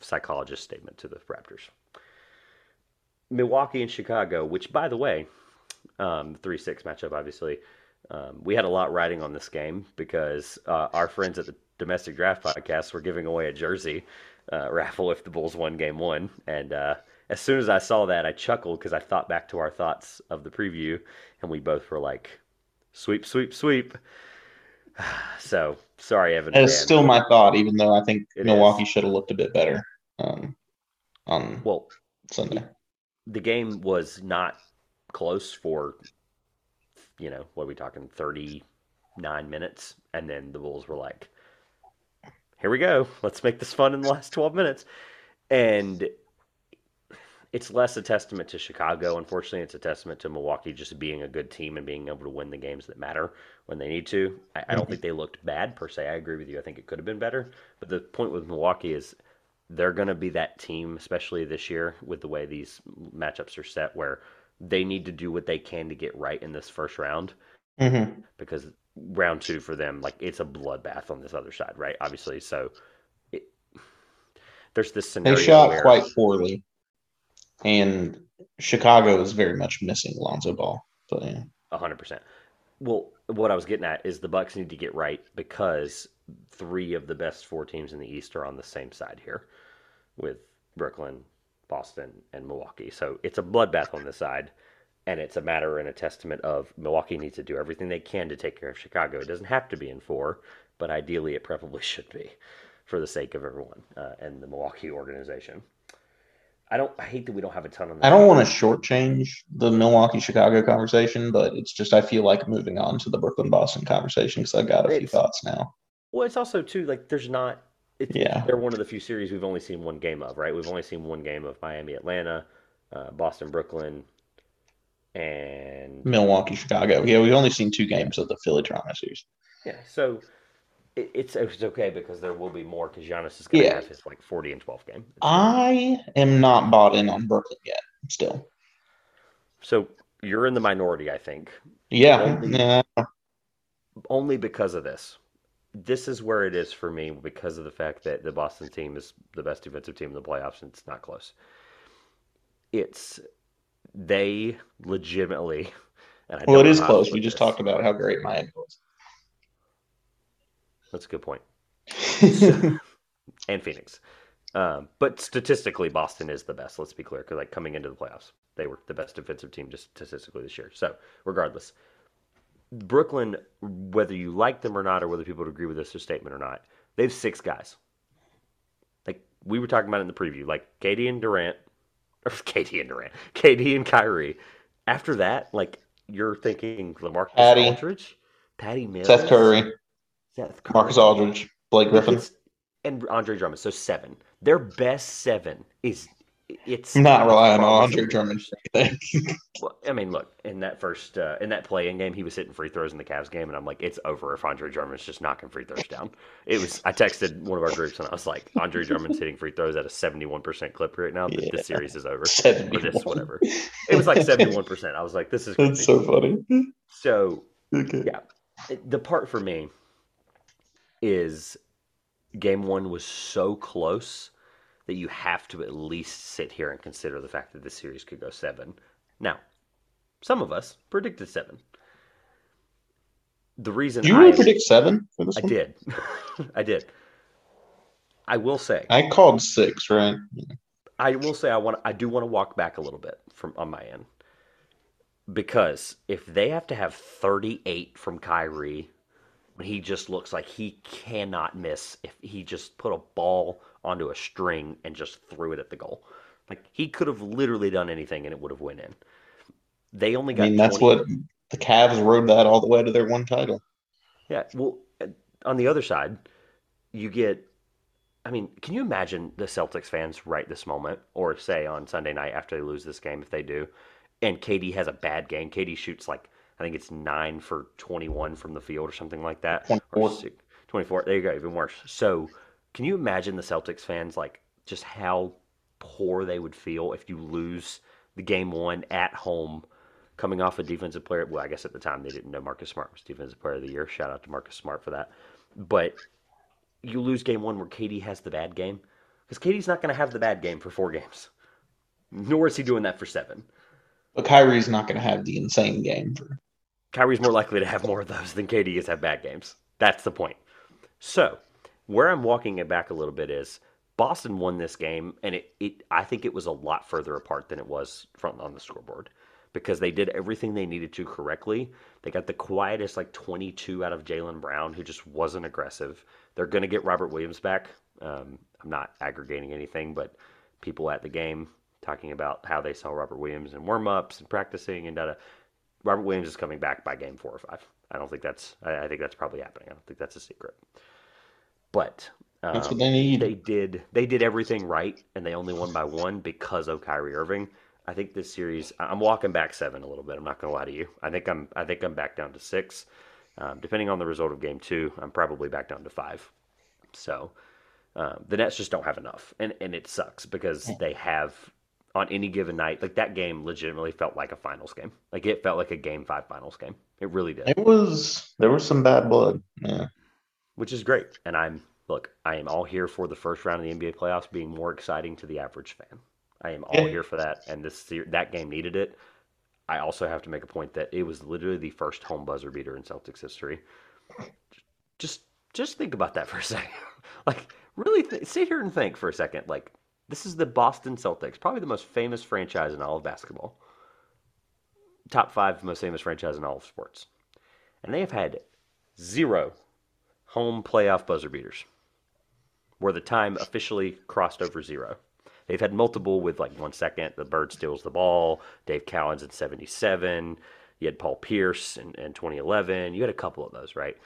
psychologist statement to the Raptors. Milwaukee and Chicago, which, by the way, um, the three six matchup, obviously, um, we had a lot riding on this game because uh, our friends at the Domestic Draft Podcast were giving away a jersey Uh, raffle if the Bulls won game one, and uh, as soon as I saw that, I chuckled because I thought back to our thoughts of the preview, and we both were like, sweep, sweep, sweep. So, sorry, Evan. It's still my thought, even though I think it Milwaukee should have looked a bit better um, on well, Sunday. The game was not close for, you know, what are we talking, thirty-nine minutes, and then the Bulls were like, here we go. Let's make this fun in the last twelve minutes. And it's less a testament to Chicago. Unfortunately, it's a testament to Milwaukee just being a good team and being able to win the games that matter when they need to. I, I don't think they looked bad, per se. I agree with you. I think it could have been better. But the point with Milwaukee is they're going to be that team, especially this year, with the way these matchups are set, where they need to do what they can to get right in this first round. Mm-hmm. Because round two for them, like, it's a bloodbath on this other side, right? Obviously, so it, there's this scenario. They shot where... quite poorly, and Chicago is very much missing Lonzo Ball. But yeah, a hundred percent. Well, what I was getting at is the Bucks need to get right because three of the best four teams in the East are on the same side here, with Brooklyn, Boston, and Milwaukee. So it's a bloodbath on this side. And it's a matter and a testament of Milwaukee needs to do everything they can to take care of Chicago. It doesn't have to be in four, but ideally it probably should be for the sake of everyone uh, and the Milwaukee organization. I don't. I hate that we don't have a ton on that. I don't want to shortchange the Milwaukee-Chicago conversation, but it's just I feel like moving on to the Brooklyn-Boston conversation because I've got a it's, few thoughts now. Well, it's also, too, like there's not – yeah. They're one of the few series we've only seen one game of, right? We've only seen one game of Miami-Atlanta, uh, Boston-Brooklyn, and Milwaukee, Chicago. Yeah, we've only seen two games of the Philly Toronto series. Yeah, so it, it's it's okay because there will be more because Giannis is going to yeah. have his like forty and twelve game. It's I good. am not bought in on Brooklyn yet. Still, so you're in the minority, I think. Yeah, only, yeah. only because of this. This is where it is for me because of the fact that the Boston team is the best defensive team in the playoffs, and it's not close. It's. They legitimately, and I well, it is close. We just this. talked about how great Miami was. That's a good point. So, and Phoenix, um, but statistically, Boston is the best. Let's be clear, because like coming into the playoffs, they were the best defensive team just statistically this year. So, regardless, Brooklyn, whether you like them or not, or whether people would agree with this statement or not, they have six guys. Like we were talking about in the preview, like K D and Durant. Or K D and Durant, K D and Kyrie. After that, like you're thinking, LaMarcus Patty, Aldridge, Patty Mills, Seth Curry, Seth Curry, Marcus Aldridge, Blake Griffin, it's, and Andre Drummond. So seven. Their best seven is it's I'm not relying on Andre Drummond. Well, I mean, look in that first uh, in that play-in game, he was hitting free throws in the Cavs game, and I'm like, it's over if Andre Drummond's just knocking free throws down. It was. I texted one of our groups, and I was like, Andre Drummond's hitting free throws at a seventy-one percent clip right now. But yeah. This series is over. seventy-one. Or this, whatever. It was like seventy-one percent. I was like, this is crazy. That's so funny. So okay. Yeah, the part for me is game one was so close that you have to at least sit here and consider the fact that this series could go seven. Now, Some of us predicted seven. The reason you I... really predict seven for this I one? did. I did. I will say I called six, right? I will say I want. I do want to walk back a little bit from on my end, because if they have to have thirty-eight from Kyrie, when he just looks like he cannot miss, if he just put a ball onto a string and just threw it at the goal, like he could have literally done anything and it would have went in. They only got. I mean, that's what. The Cavs rode that all the way to their one title. Yeah, well, on the other side, you get, I mean, can you imagine the Celtics fans right this moment, or say on Sunday night after they lose this game, if they do, and K D has a bad game. K D shoots like, I think it's nine for twenty-one from the field or something like that. twenty-four. Or, twenty-four. There you go, even worse. So can you imagine the Celtics fans, like, just how poor they would feel if you lose the game one at home, coming off a defensive player, well, I guess at the time they didn't know Marcus Smart was defensive player of the year. Shout out to Marcus Smart for that. But you lose game one where K D has the bad game, because K D's not going to have the bad game for four games, nor is he doing that for seven. But Kyrie's not going to have the insane game. For... Kyrie's more likely to have more of those than K D is to have bad games. That's the point. So where I'm walking it back a little bit is Boston won this game, and it, it I think it was a lot further apart than it was from on the scoreboard, because they did everything they needed to correctly. They got the quietest, like, twenty-two out of Jalen Brown, who just wasn't aggressive. They're going to get Robert Williams back. Um, I'm not aggregating anything, but people at the game talking about how they saw Robert Williams in warm-ups and practicing and da-da. Robert Williams is coming back by game four or five. I don't think that's – I think that's probably happening. I don't think that's a secret. But um, that's what they need. They did, they did everything right, and they only won by one because of Kyrie Irving. I think this series, I'm walking back seven a little bit. I'm not going to lie to you. I think I'm, I think I'm back down to six. Um, depending on the result of game two, I'm probably back down to five. So um, the Nets just don't have enough, and and it sucks because they have on any given night, like that game legitimately felt like a finals game. Like it felt like a game five finals game. It really did. It was there was some bad blood, yeah, which is great. And I'm look, I am all here for the first round of the N B A playoffs being more exciting to the average fan. I am all here for that, and this that game needed it. I also have to make a point that it was literally the first home buzzer beater in Celtics history. Just, just think about that for a second. Like, really th- sit here and think for a second. Like, this is the Boston Celtics, probably the most famous franchise in all of basketball. Top five most famous franchise in all of sports. And they have had zero home playoff buzzer beaters, where the time officially crossed over zero. They've had multiple with, like, one second. The Bird steals the ball. Dave Cowens in seventy-seven. You had Paul Pierce in, in twenty eleven. You had a couple of those, right?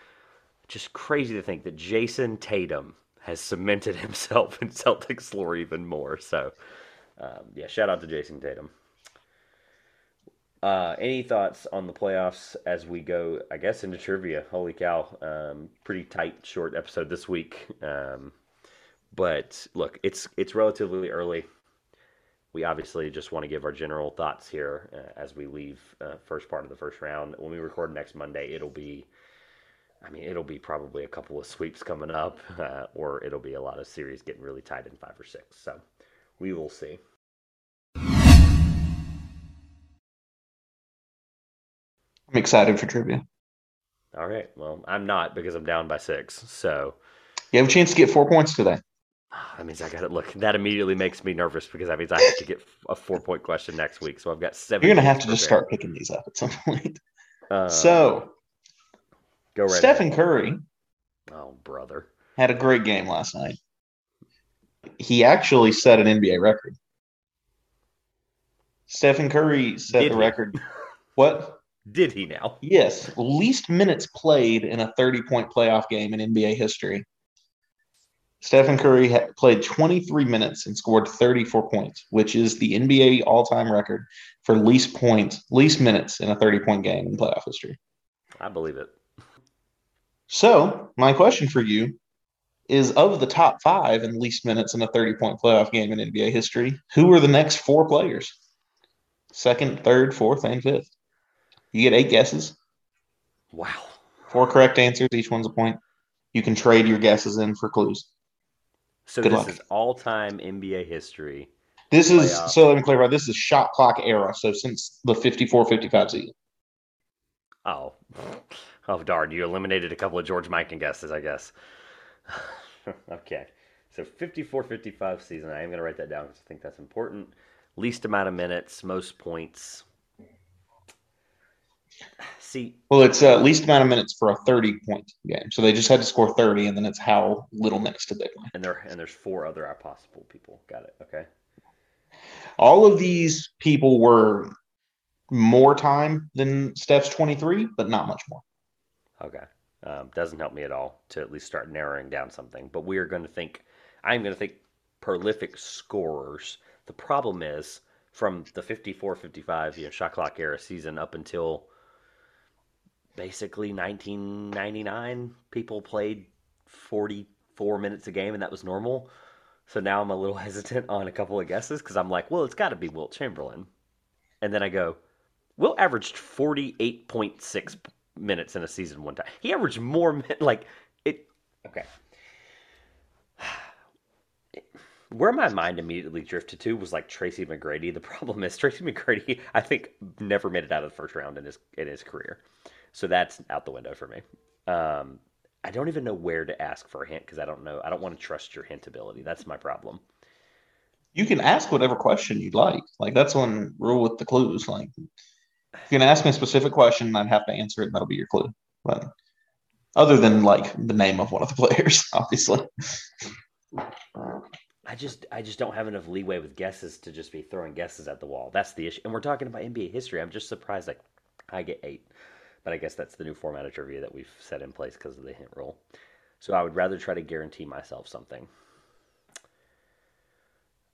Just crazy to think that Jason Tatum has cemented himself in Celtics lore even more. So, um, yeah, shout out to Jason Tatum. Uh, any thoughts on the playoffs as we go, I guess, into trivia? Holy cow. Um, pretty tight, short episode this week. Um But look, it's it's relatively early. We obviously just want to give our general thoughts here uh, as we leave uh, first part of the first round. When we record next Monday, it'll be, I mean, it'll be probably a couple of sweeps coming up, uh, or it'll be a lot of series getting really tight in five or six. So we will see. I'm excited for trivia. All right. Well, I'm not, because I'm down by six. So you have a chance to get four points today. That means I got to look. That immediately makes me nervous, because that means I have to get a four-point question next week. So I've got seven. You're going to have to just start picking these up at some point. Uh, so, go right Stephen ahead. Curry. Oh, brother. Had a great game last night. He actually set an N B A record. Stephen Curry set Did the he? record. What? Did he now? Yes. Least minutes played in a thirty-point playoff game in N B A history. Stephen Curry had played twenty-three minutes and scored thirty-four points, which is the N B A all-time record for least points, least minutes in a thirty-point game in playoff history. I believe it. So, my question for you is, of the top five in least minutes in a thirty-point playoff game in N B A history, who are the next four players? Second, third, fourth, and fifth. You get eight guesses. Wow. Four correct answers. Each one's a point. You can trade your guesses in for clues. So Good this luck. is all-time N B A history. This is – so let me clarify. This is shot clock era, so since the fifty-four fifty-five season. Oh. Oh, darn. You eliminated a couple of George Mikan guesses, I guess. Okay. So fifty-four fifty-five season. I am going to write that down because I think that's important. Least amount of minutes, most points. See, well, it's uh, least amount of minutes for a thirty-point game. So they just had to score thirty, and then it's how little minutes did they play. And there, and there's four other possible people. Got it. Okay. All of these people were more time than Steph's twenty-three, but not much more. Okay. Um, doesn't help me at all to at least start narrowing down something. But we are going to think – I'm going to think prolific scorers. The problem is from the fifty-four fifty-five, you know, shot clock era season up until basically nineteen ninety-nine, people played forty-four minutes a game, and that was normal. So now I'm a little hesitant on a couple of guesses because I'm like, well, it's got to be Wilt Chamberlain. And then I go, Wilt averaged forty-eight point six minutes in a season one time. He averaged more, like, it, okay. Where my mind immediately drifted to was like Tracy McGrady. The problem is Tracy McGrady, I think, never made it out of the first round in his in his career. So that's out the window for me. Um, I don't even know where to ask for a hint because I don't know. I don't want to trust your hint ability. That's my problem. You can ask whatever question you'd like. Like, that's one rule with the clues. Like, you can ask me a specific question, and I'd have to answer it, and that'll be your clue. But other than, like, the name of one of the players, obviously. I just I just don't have enough leeway with guesses to just be throwing guesses at the wall. That's the issue. And we're talking about N B A history. I'm just surprised like I get eight. But I guess that's the new format of trivia that we've set in place because of the hint rule. So I would rather try to guarantee myself something.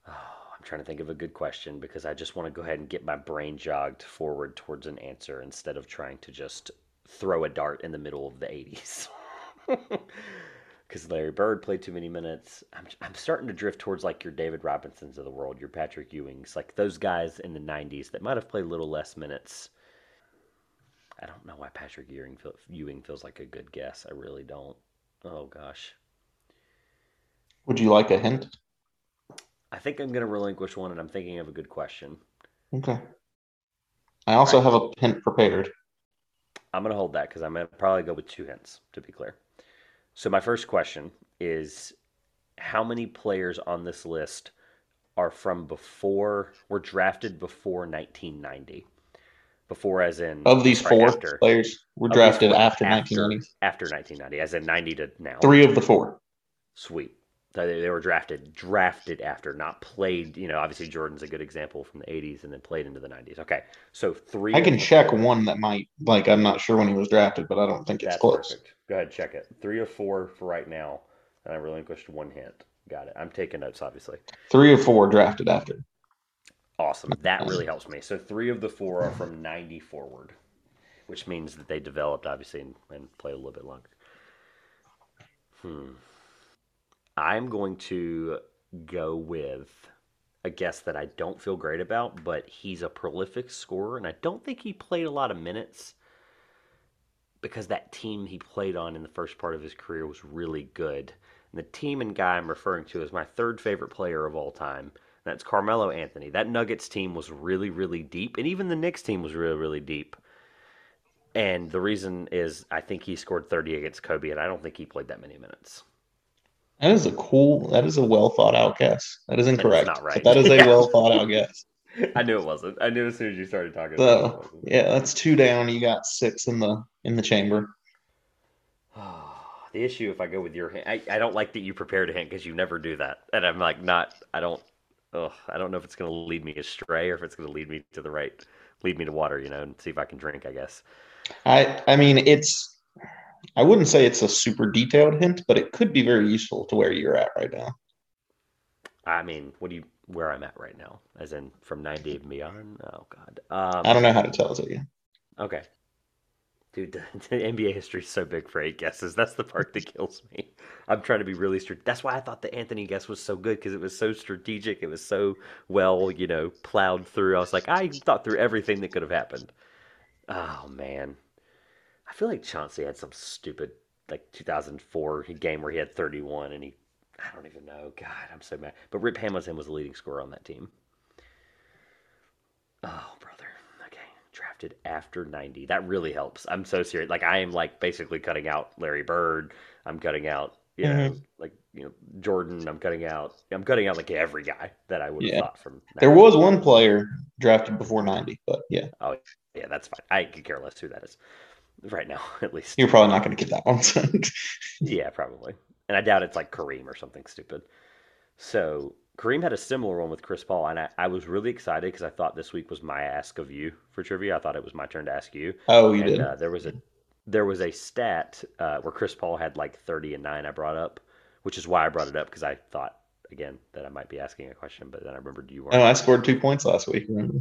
Oh, I'm trying to think of a good question because I just want to go ahead and get my brain jogged forward towards an answer instead of trying to just throw a dart in the middle of the eighties. Because Larry Bird played too many minutes. I'm I'm starting to drift towards like your David Robinsons of the world, your Patrick Ewings, like those guys in the nineties that might have played a little less minutes. I don't know why Patrick Ewing, Ewing feels like a good guess. I really don't. Oh, gosh. Would you like a hint? I think I'm going to relinquish one, and I'm thinking of a good question. Okay. I also right. have a hint prepared. I'm going to hold that because I'm going to probably go with two hints, to be clear. So my first question is, how many players on this list are from before, were drafted before nineteen ninety? Before, as in of these right four after, players were drafted after nineteen ninety. After nineteen ninety, as in ninety to now. Three of the four. Sweet. So they, they were drafted, drafted after, not played. You know, obviously Jordan's a good example from the eighties and then played into the nineties. Okay, so three. I can check four. One that might, like, I'm not sure when he was drafted, but I don't think That's it's close. Perfect. Go ahead, check it. Three or four for right now, and I relinquished one hint. Got it. I'm taking notes, obviously. Three or four drafted after. Awesome. That really helps me. So three of the four are from ninety forward, which means that they developed, obviously, and, and played a little bit longer. Hmm. I'm going to go with a guess that I don't feel great about, but he's a prolific scorer, and I don't think he played a lot of minutes because that team he played on in the first part of his career was really good. And the team and guy I'm referring to is my third favorite player of all time. That's Carmelo Anthony. That Nuggets team was really, really deep. And even the Knicks team was really, really deep. And the reason is I think he scored thirty against Kobe, and I don't think he played that many minutes. That is a cool, that is a well-thought-out guess. That is incorrect. That's not right. But that is a yeah. well-thought-out guess. I knew it wasn't. I knew as soon as you started talking so, about it. Yeah, that's two down. You got six in the in the chamber. The issue, if I go with your hint, I, I don't like that you prepared a hint because you never do that. And I'm like, not, I don't. Oh, I don't know if it's going to lead me astray or if it's going to lead me to the right, lead me to water, you know, and see if I can drink, I guess. I I mean, it's, I wouldn't say it's a super detailed hint, but it could be very useful to where you're at right now. I mean, what do you, where I'm at right now? As in from ninety and beyond? Oh, God. Um, I don't know how to tell it to you. Okay. Dude, the N B A history is so big for eight guesses. That's the part that kills me. I'm trying to be really strategic. That's why I thought the Anthony guess was so good because it was so strategic. It was so well, you know, plowed through. I was like, I thought through everything that could have happened. Oh, man. I feel like Chauncey had some stupid, like, two thousand four game where he had thirty-one and he, I don't even know. God, I'm so mad. But Rip Hamilton was the leading scorer on that team. Oh, brother. Okay. Drafted after ninety. That really helps. I'm so serious. Like, I am, like, basically cutting out Larry Bird. I'm cutting out, you mm-hmm. know, like, you know, Jordan. I'm cutting out, I'm cutting out, like, every guy that I would have yeah. thought from. ninety. There was one player drafted before ninety, but yeah. Oh, yeah, that's fine. I could care less who that is right now, at least. You're probably not going to get that one. Yeah, probably. And I doubt it's, like, Kareem or something stupid. So Kareem had a similar one with Chris Paul, and I, I was really excited because I thought this week was my ask of you for trivia. I thought it was my turn to ask you. Oh, you and, did. Uh, there was a there was a stat uh, where Chris Paul had like thirty and nine. I brought up, which is why I brought it up, because I thought again that I might be asking a question, but then I remembered you weren't. Oh, I scored two points last week. Remember?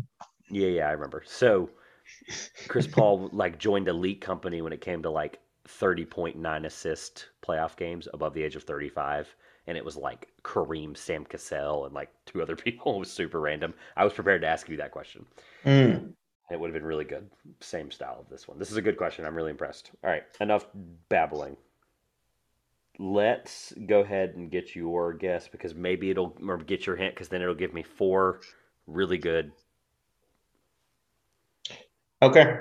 Yeah, yeah, I remember. So Chris Paul like joined elite company when it came to like thirty point nine assist playoff games above the age of thirty five. And it was like Kareem, Sam Cassell, and like two other people. It was super random. I was prepared to ask you that question. Mm. It would have been really good. Same style of this one. This is a good question. I'm really impressed. All right, enough babbling. Let's go ahead and get your guess, because maybe it'll or get your hint, because then it'll give me four really good. Okay.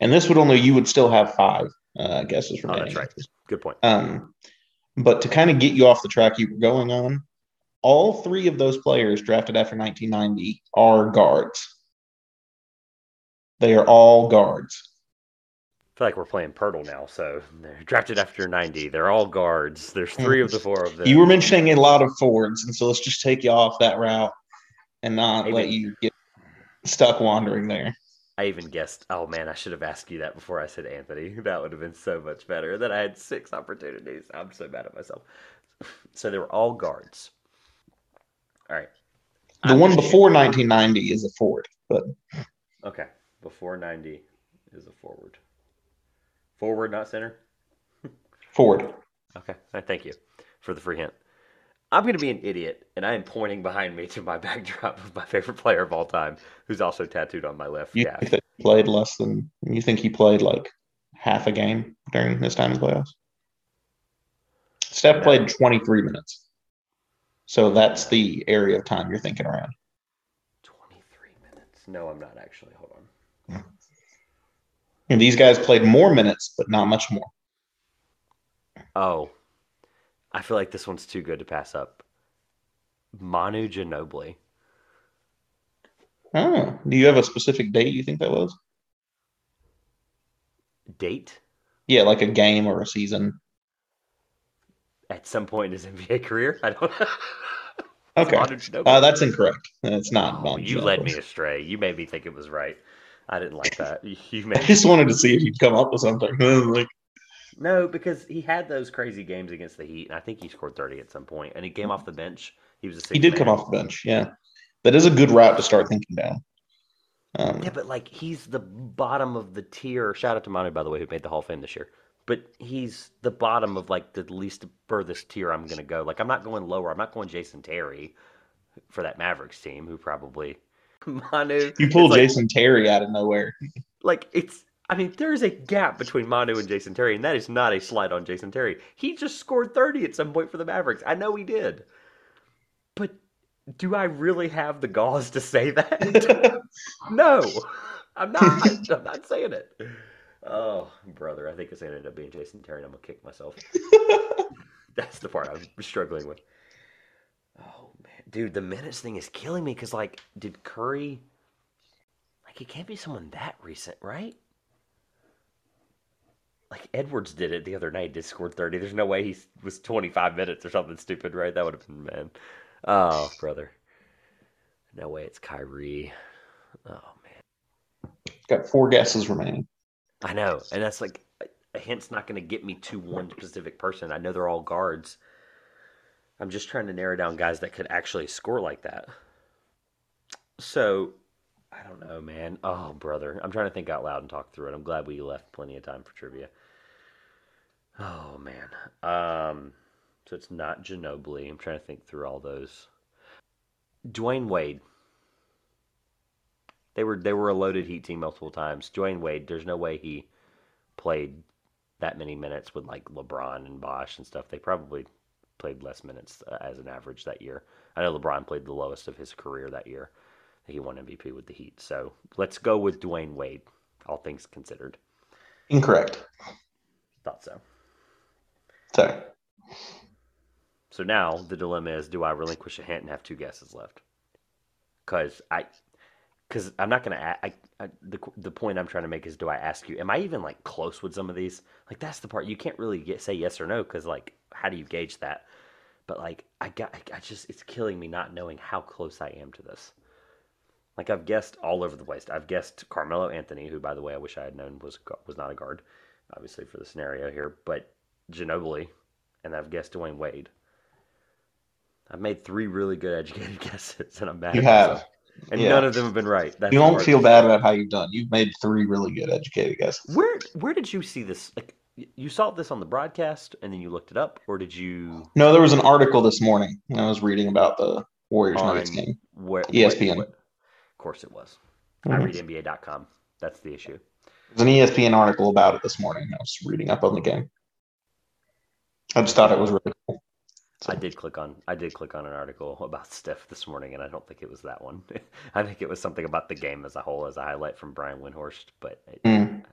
And this would only, you would still have five uh, guesses remaining. Oh, that's right. Good point. Um. But to kind of get you off the track you were going on, all three of those players drafted after nineteen ninety are guards. They are all guards. I feel like we're playing Purtle now, so they're drafted after ninety. They're all guards. There's three of the four of them. You were mentioning a lot of forwards, and so let's just take you off that route and not Maybe. let you get stuck wandering there. I even guessed, oh, man, I should have asked you that before I said Anthony. That would have been so much better. Then I had six opportunities. I'm so mad at myself. So they were all guards. All right. The I'm one before nineteen ninety is a forward. But okay. Before ninety is a forward. Forward, not center? Forward. Okay. Right, thank you for the free hint. I'm going to be an idiot, and I am pointing behind me to my backdrop of my favorite player of all time, who's also tattooed on my left you calf. Think he played less than you think he played like half a game during this time in playoffs? Steph no. played twenty-three minutes. So that's the area of time you're thinking around. twenty-three minutes. No, I'm not actually. Hold on. And these guys played more minutes, but not much more. Oh. I feel like this one's too good to pass up. Manu Ginobili. Oh, do you have a specific date you think that was? Date? Yeah, like a game or a season. At some point in his N B A career? I don't know. Okay. Manu Ginobili. Uh, that's incorrect. It's not Manu Ginobili. You led me astray. You made me think it was right. I didn't like that. You made I just me- wanted to see if you'd come up with something. Like, no, because he had those crazy games against the Heat, and I think he scored thirty at some point. And he came off the bench. He was a he did man. come off the bench, yeah. That is a good route to start thinking down. Um, yeah, but, like, he's the bottom of the tier. Shout out to Manu, by the way, who made the Hall of Fame this year. But he's the bottom of, like, the least furthest tier I'm going to go. Like, I'm not going lower. I'm not going Jason Terry for that Mavericks team, who probably – Manu. You pulled Jason like, Terry out of nowhere. Like, it's – I mean, there is a gap between Manu and Jason Terry, and that is not a slight on Jason Terry. He just scored thirty at some point for the Mavericks. I know he did. But do I really have the gauze to say that? No, I'm not. I'm not saying it. Oh, brother, I think it's going to end up being Jason Terry, and I'm going to kick myself. That's the part I'm struggling with. Oh, man. Dude, the minutes thing is killing me because, like, did Curry... Like, it can't be someone that recent, right? Like, Edwards did it the other night, just scored thirty. There's no way he was twenty-five minutes or something stupid, right? That would have been, man. Oh, brother. No way it's Kyrie. Oh, man. Got four guesses remaining. I know. And that's like, a hint's not going to get me to one specific person. I know they're all guards. I'm just trying to narrow down guys that could actually score like that. So... I don't know, man. Oh, brother. I'm trying to think out loud and talk through it. I'm glad we left plenty of time for trivia. Oh, man. Um, so it's not Ginobili. I'm trying to think through all those. Dwayne Wade. They were they were a loaded Heat team multiple times. Dwayne Wade, there's no way he played that many minutes with, like, LeBron and Bosh and stuff. They probably played less minutes uh, as an average that year. I know LeBron played the lowest of his career that year. He won M V P with the Heat. So let's go with Dwayne Wade, all things considered. Incorrect. Thought so. Sorry. So now the dilemma is, do I relinquish a hint and have two guesses left? Because I, because I'm not gonna. I, I the the point I'm trying to make is, do I ask you? Am I even like close with some of these? Like that's the part you can't really get, say yes or no, because like how do you gauge that? But like I got, I, I just it's killing me not knowing how close I am to this. Like I've guessed all over the place. I've guessed Carmelo Anthony, who by the way I wish I had known was was not a guard, obviously for the scenario here, but Ginobili, and I've guessed Dwayne Wade. I've made three really good educated guesses, and I'm mad. You have, myself. And yeah. None of them have been right. That's you don't feel bad about how you've done. You've made three really good educated guesses. Where where did you see this? Like you saw this on the broadcast, and then you looked it up, or did you? No, there was an article this morning. I was reading about the Warriors Nuggets game. Where, E S P N. What? Of course it was. Mm-hmm. I read N B A dot com. That's the issue. There's an E S P N article about it this morning. I was reading up on the game. I just thought it was really cool. So. I did click on I did click on an article about Steph this morning, and I don't think it was that one. I think it was something about the game as a whole, as a highlight from Brian Windhorst. But it, mm.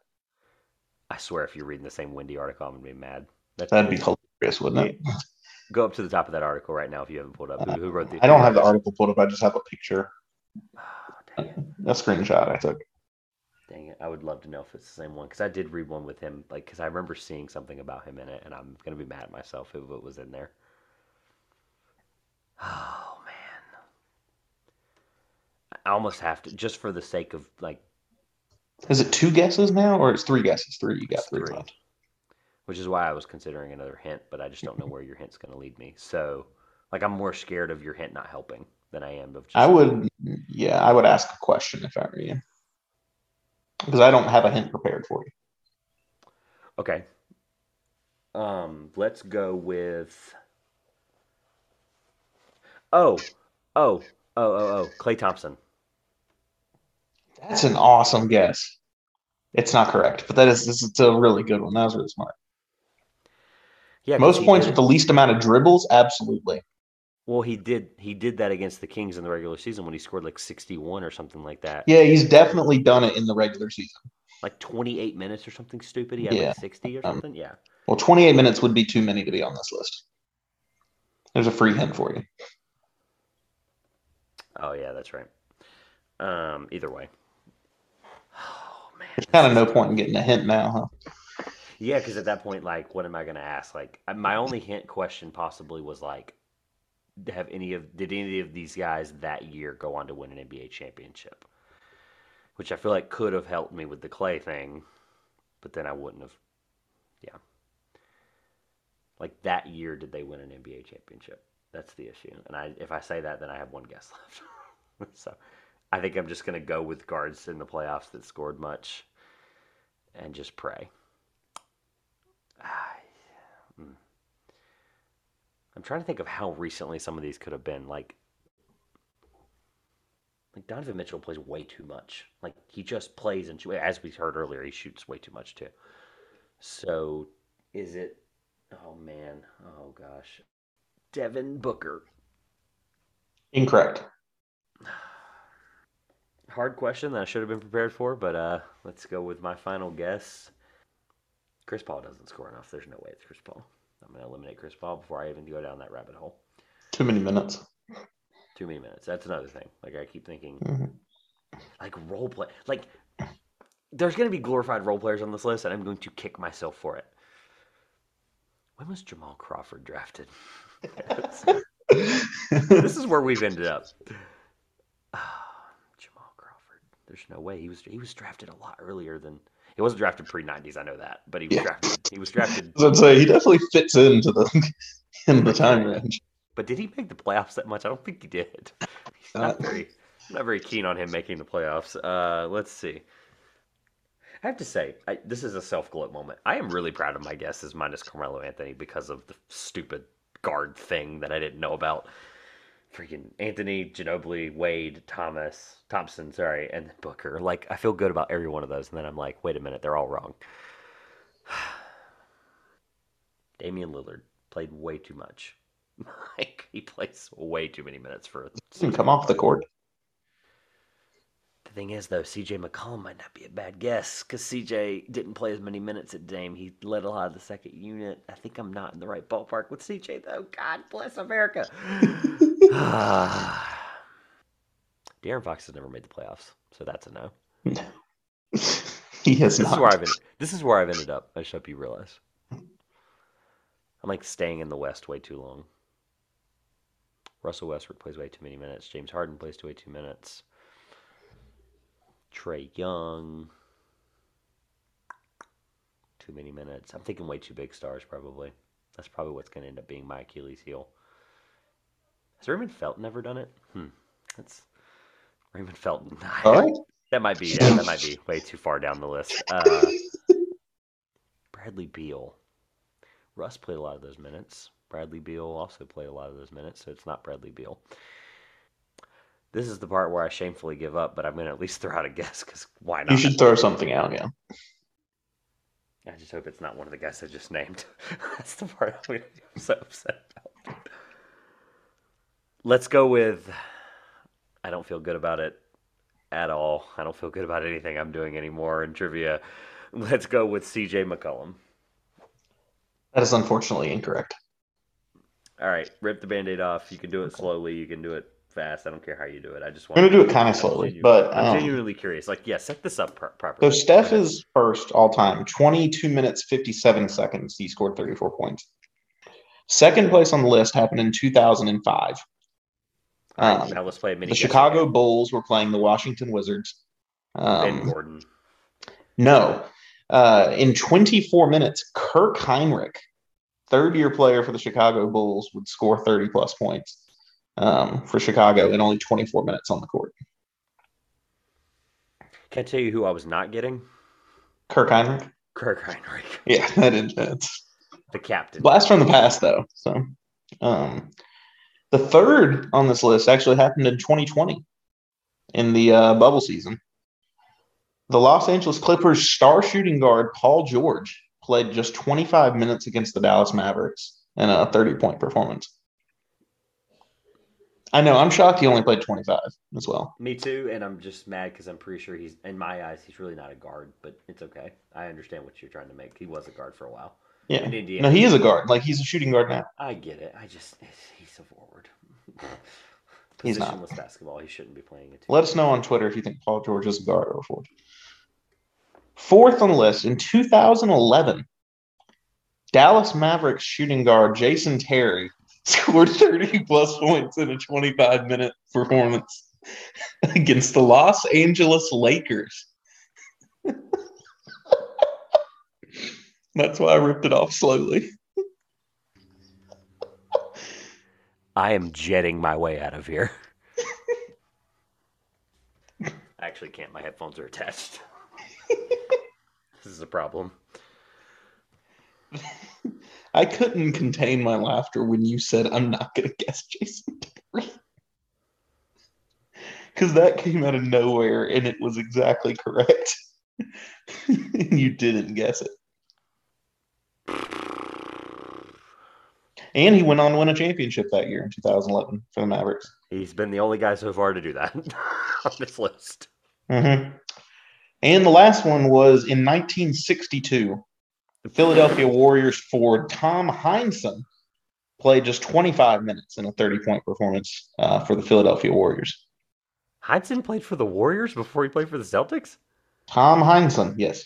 I swear, if you're reading the same Wendy article, I'm gonna be mad. That's That'd be hilarious, wouldn't it? Go up to the top of that article right now if you haven't pulled up. Who, who wrote the? I don't have the article pulled up. I just have a picture. A screenshot I took. Dang it! I would love to know if it's the same one because I did read one with him. Like, because I remember seeing something about him in it, and I'm gonna be mad at myself if it was in there. Oh man! I almost have to just for the sake of like. Is it two guesses now, or it's three guesses? Three. You got three, three left. Which is why I was considering another hint, but I just don't know where your hint's going to lead me. So, like, I'm more scared of your hint not helping than I am of. Just I would. Yeah, I would ask a question if I were you, because I don't have a hint prepared for you. Okay. Um. Let's go with. Oh, oh, oh, oh, oh, Klay Thompson. That's an awesome guess. It's not correct, but that is this is a really good one. That was really smart. Yeah, most points did. With the least amount of dribbles, absolutely. Well, he did he did that against the Kings in the regular season when he scored like sixty-one or something like that. Yeah, he's definitely done it in the regular season. Like twenty-eight minutes or something stupid. He had yeah. like sixty or something. Um, yeah. Well, twenty-eight minutes would be too many to be on this list. There's a free hint for you. Oh, yeah, that's right. Um, either way. Oh, man. There's kind of no point in getting a hint now, huh? Yeah, because at that point, like, what am I going to ask? Like, my only hint question possibly was, like, have any of did any of these guys that year go on to win an N B A championship? Which I feel like could have helped me with the Klay thing, but then I wouldn't have. Yeah. Like, that year did they win an N B A championship? That's the issue. And I, if I say that, then I have one guess left. So I think I'm just going to go with guards in the playoffs that scored much and just pray. I'm trying to think of how recently some of these could have been. Like, like Donovan Mitchell plays way too much. Like, he just plays, and as we heard earlier, he shoots way too much, too. So is it... Oh, man. Oh, gosh. Devin Booker. Incorrect. Hard question that I should have been prepared for, but uh, let's go with my final guess. Chris Paul doesn't score enough. There's no way it's Chris Paul. I'm going to eliminate Chris Paul before I even go down that rabbit hole. Too many minutes. Too many minutes. That's another thing. Like, I keep thinking, mm-hmm. like, role play. Like, there's going to be glorified role players on this list, and I'm going to kick myself for it. When was Jamal Crawford drafted? This is where we've ended up. Oh, Jamal Crawford. There's no way he was he was drafted a lot earlier than he wasn't drafted pre nineties. I know that, but he was yeah. drafted. He was drafted. I was gonna say, he definitely fits into the in the time range. But did he make the playoffs that much? I don't think he did. He's not uh, very not very keen on him making the playoffs. Uh, let's see. I have to say, I, this is a self-gloat moment. I am really proud of my guesses, minus Carmelo Anthony, because of the stupid guard thing that I didn't know about. Freaking Anthony, Ginobili, Wade, Thomas, Thompson, sorry, and Booker. Like, I feel good about every one of those, and then I'm like, wait a minute, they're all wrong. Damian Lillard played way too much. Like, he plays way too many minutes for a... He didn't come off the court. thing is, though, C J McCollum might not be a bad guess because C J didn't play as many minutes at Dame. He led a lot of the second unit. I think I'm not in the right ballpark with C J, though. God bless America. De'Aaron Fox has never made the playoffs, so that's a no. He has this not. Is where I've ended, this is where I've ended up. I just hope you realize. I'm, like, staying in the West way too long. Russell Westbrook plays way too many minutes. James Harden plays way too minutes. Trey Young. Too many minutes. I'm thinking way too big stars, probably. That's probably what's going to end up being my Achilles heel. Has Raymond Felton ever done it? Hmm. That's Raymond Felton. Oh? That might be, yeah, that might be way too far down the list. Uh, Bradley Beal. Russ played a lot of those minutes. Bradley Beal also played a lot of those minutes, so it's not Bradley Beal. This is the part where I shamefully give up, but I'm going to at least throw out a guess, because why not? You should throw something out, yeah. I just hope it's not one of the guys I just named. That's the part I'm so upset about. Let's go with, I don't feel good about it at all. I don't feel good about anything I'm doing anymore in trivia. Let's go with C J McCollum. That is unfortunately incorrect. All right, rip the Band-Aid off. You can do it slowly. You can do it fast. I don't care how you do it. I just want I'm gonna to do it kind of slowly, continue. but um, I'm genuinely curious. Like, yeah, set this up pro- properly. So Steph is first all time, twenty-two minutes, fifty-seven seconds. He scored thirty-four points. Second place on the list happened in two thousand five. Um, right, now let's play a mini. The Chicago game. Bulls were playing the Washington Wizards. Um, Ben Gordon. No, uh, in twenty-four minutes, Kirk Heinrich, third-year player for the Chicago Bulls, would score thirty-plus points um, for Chicago in only twenty-four minutes on the court. Can I tell you who I was not getting? Kirk Heinrich? Kirk Heinrich. Yeah, that is that's the captain. Blast from the past, though. So, um, the third on this list actually happened in twenty twenty in the uh, bubble season. The Los Angeles Clippers star shooting guard Paul George played just twenty-five minutes against the Dallas Mavericks in a thirty-point performance. I know, I'm shocked he only played twenty-five as well. Me too, and I'm just mad because I'm pretty sure he's, in my eyes, he's really not a guard, but it's okay. I understand what you're trying to make. He was a guard for a while. Yeah. In Indiana, no, he is a guard. Like, he's a shooting guard now. I get it. I just, he's a forward. He's not. Positionless basketball. He shouldn't be playing it. Let us know on Twitter if you think Paul George is a guard or a forward. Fourth on the list, in two thousand eleven, Dallas Mavericks shooting guard Jason Terry scored thirty-plus points in a twenty-five-minute performance against the Los Angeles Lakers. That's why I ripped it off slowly. I am jetting my way out of here. I actually can't. My headphones are attached. This is a problem. I couldn't contain my laughter when you said, I'm not going to guess Jason Terry. Because that came out of nowhere, and it was exactly correct. And you didn't guess it. And he went on to win a championship that year in two thousand eleven for the Mavericks. He's been the only guy so far to do that on this list. Mm-hmm. And the last one was in nineteen sixty-two. The Philadelphia Warriors forward Tom Heinsohn played just twenty-five minutes in a thirty-point performance uh, for the Philadelphia Warriors. Heinsohn played for the Warriors before he played for the Celtics? Tom Heinsohn, yes.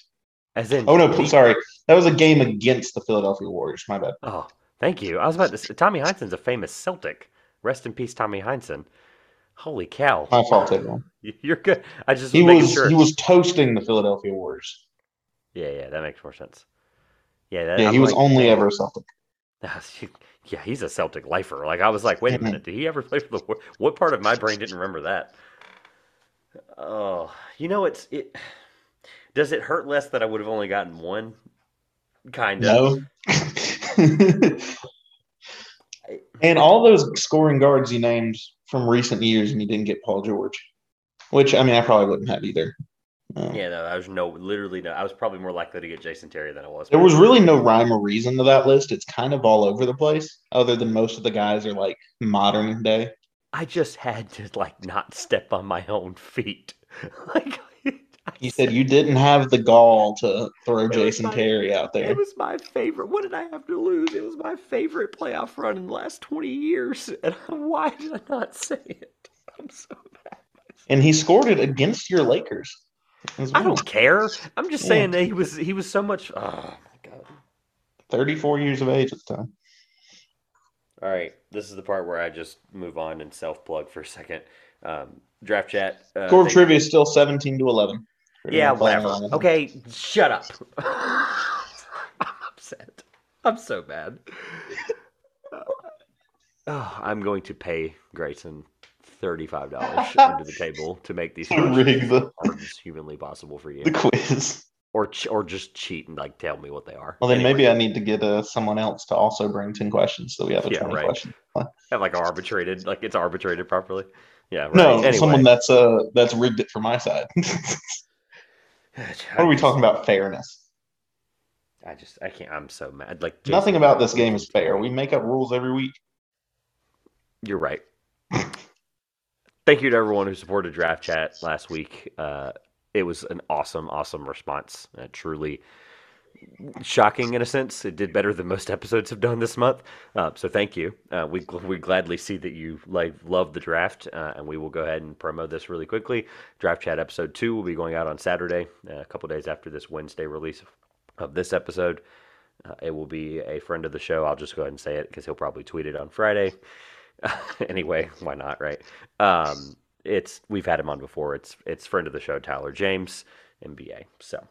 As in? Oh, no, he... sorry. That was a game against the Philadelphia Warriors. My bad. Oh, thank you. I was about to say, Tommy Heinsohn's a famous Celtic. Rest in peace, Tommy Heinsohn. Holy cow. My fault, everyone. You're good. I just he was sure. He was toasting the Philadelphia Warriors. Yeah, yeah, that makes more sense. Yeah, that, yeah he was like, only ever a Celtic. Yeah, he's a Celtic lifer. Like, I was like, wait a minute, did he ever play for the Warriors? What part of my brain didn't remember that? Oh, you know, it's it. Does it hurt less that I would have only gotten one? Kind of. No. And all those scoring guards you named from recent years, and you didn't get Paul George, which, I mean, I probably wouldn't have either. Um, yeah, no, I was no, literally no. I was probably more likely to get Jason Terry than I was. There was really no rhyme or reason to that list. It's kind of all over the place, other than most of the guys are, like, modern day. I just had to, like, not step on my own feet. Like, you said you didn't have the gall to throw Jason my, Terry out there. It was my favorite. What did I have to lose? It was my favorite playoff run in the last twenty years. And why did I not say it? I'm so bad. And he scored it against your Lakers. Well. I don't care. I'm just yeah. saying that he was he was so much. Oh, my God. thirty-four years of age at the time. All right. This is the part where I just move on and self-plug for a second. Um, draft chat. Uh, Score of trivia is still seventeen to eleven. Yeah, whatever. Okay, shut up. I'm upset. I'm so bad. Uh, oh, I'm going to pay Grayson thirty-five dollars under the table to make these questions as hard as humanly possible for you. The quiz. Or ch- or just cheat and like tell me what they are. Well, then anyway. Maybe I need to get uh, someone else to also bring ten questions so we have a yeah, twenty right. question. Have like arbitrated, like it's arbitrated properly. Yeah, right. No, anyway. Someone that's uh that's rigged it for my side. What are we talking about? Fairness. I just I can't. I'm so mad. Like Jason, nothing about this game is fair. We make up rules every week. You're right. Thank you to everyone who supported Draft Chat last week. Uh, it was an awesome, awesome response. Uh, truly shocking in a sense. It did better than most episodes have done this month. Uh, so thank you. Uh, we we gladly see that you like love the draft, uh, and we will go ahead and promo this really quickly. Draft Chat episode two will be going out on Saturday, uh, a couple days after this Wednesday release of this episode. Uh, it will be a friend of the show. I'll just go ahead and say it because he'll probably tweet it on Friday. Anyway, why not, right? Um, it's we've had him on before. It's it's friend of the show, Tyler James, M B A. So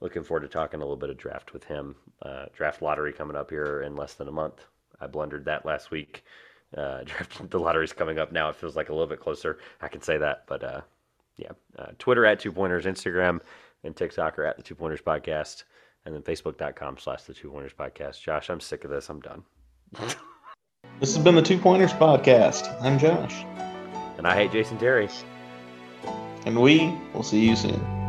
looking forward to talking a little bit of draft with him. Uh, draft lottery coming up here in less than a month. I blundered that last week. Uh, draft the lottery's coming up now. It feels like a little bit closer. I can say that, but uh, yeah. Uh, Twitter at Two Pointers, Instagram and TikTok are at the Two Pointers Podcast, and then Facebook.com slash the Two Pointers Podcast. Josh, I'm sick of this. I'm done. This has been the Two Pointers Podcast. I'm Josh. And I hate Jason Terry. And we will see you soon.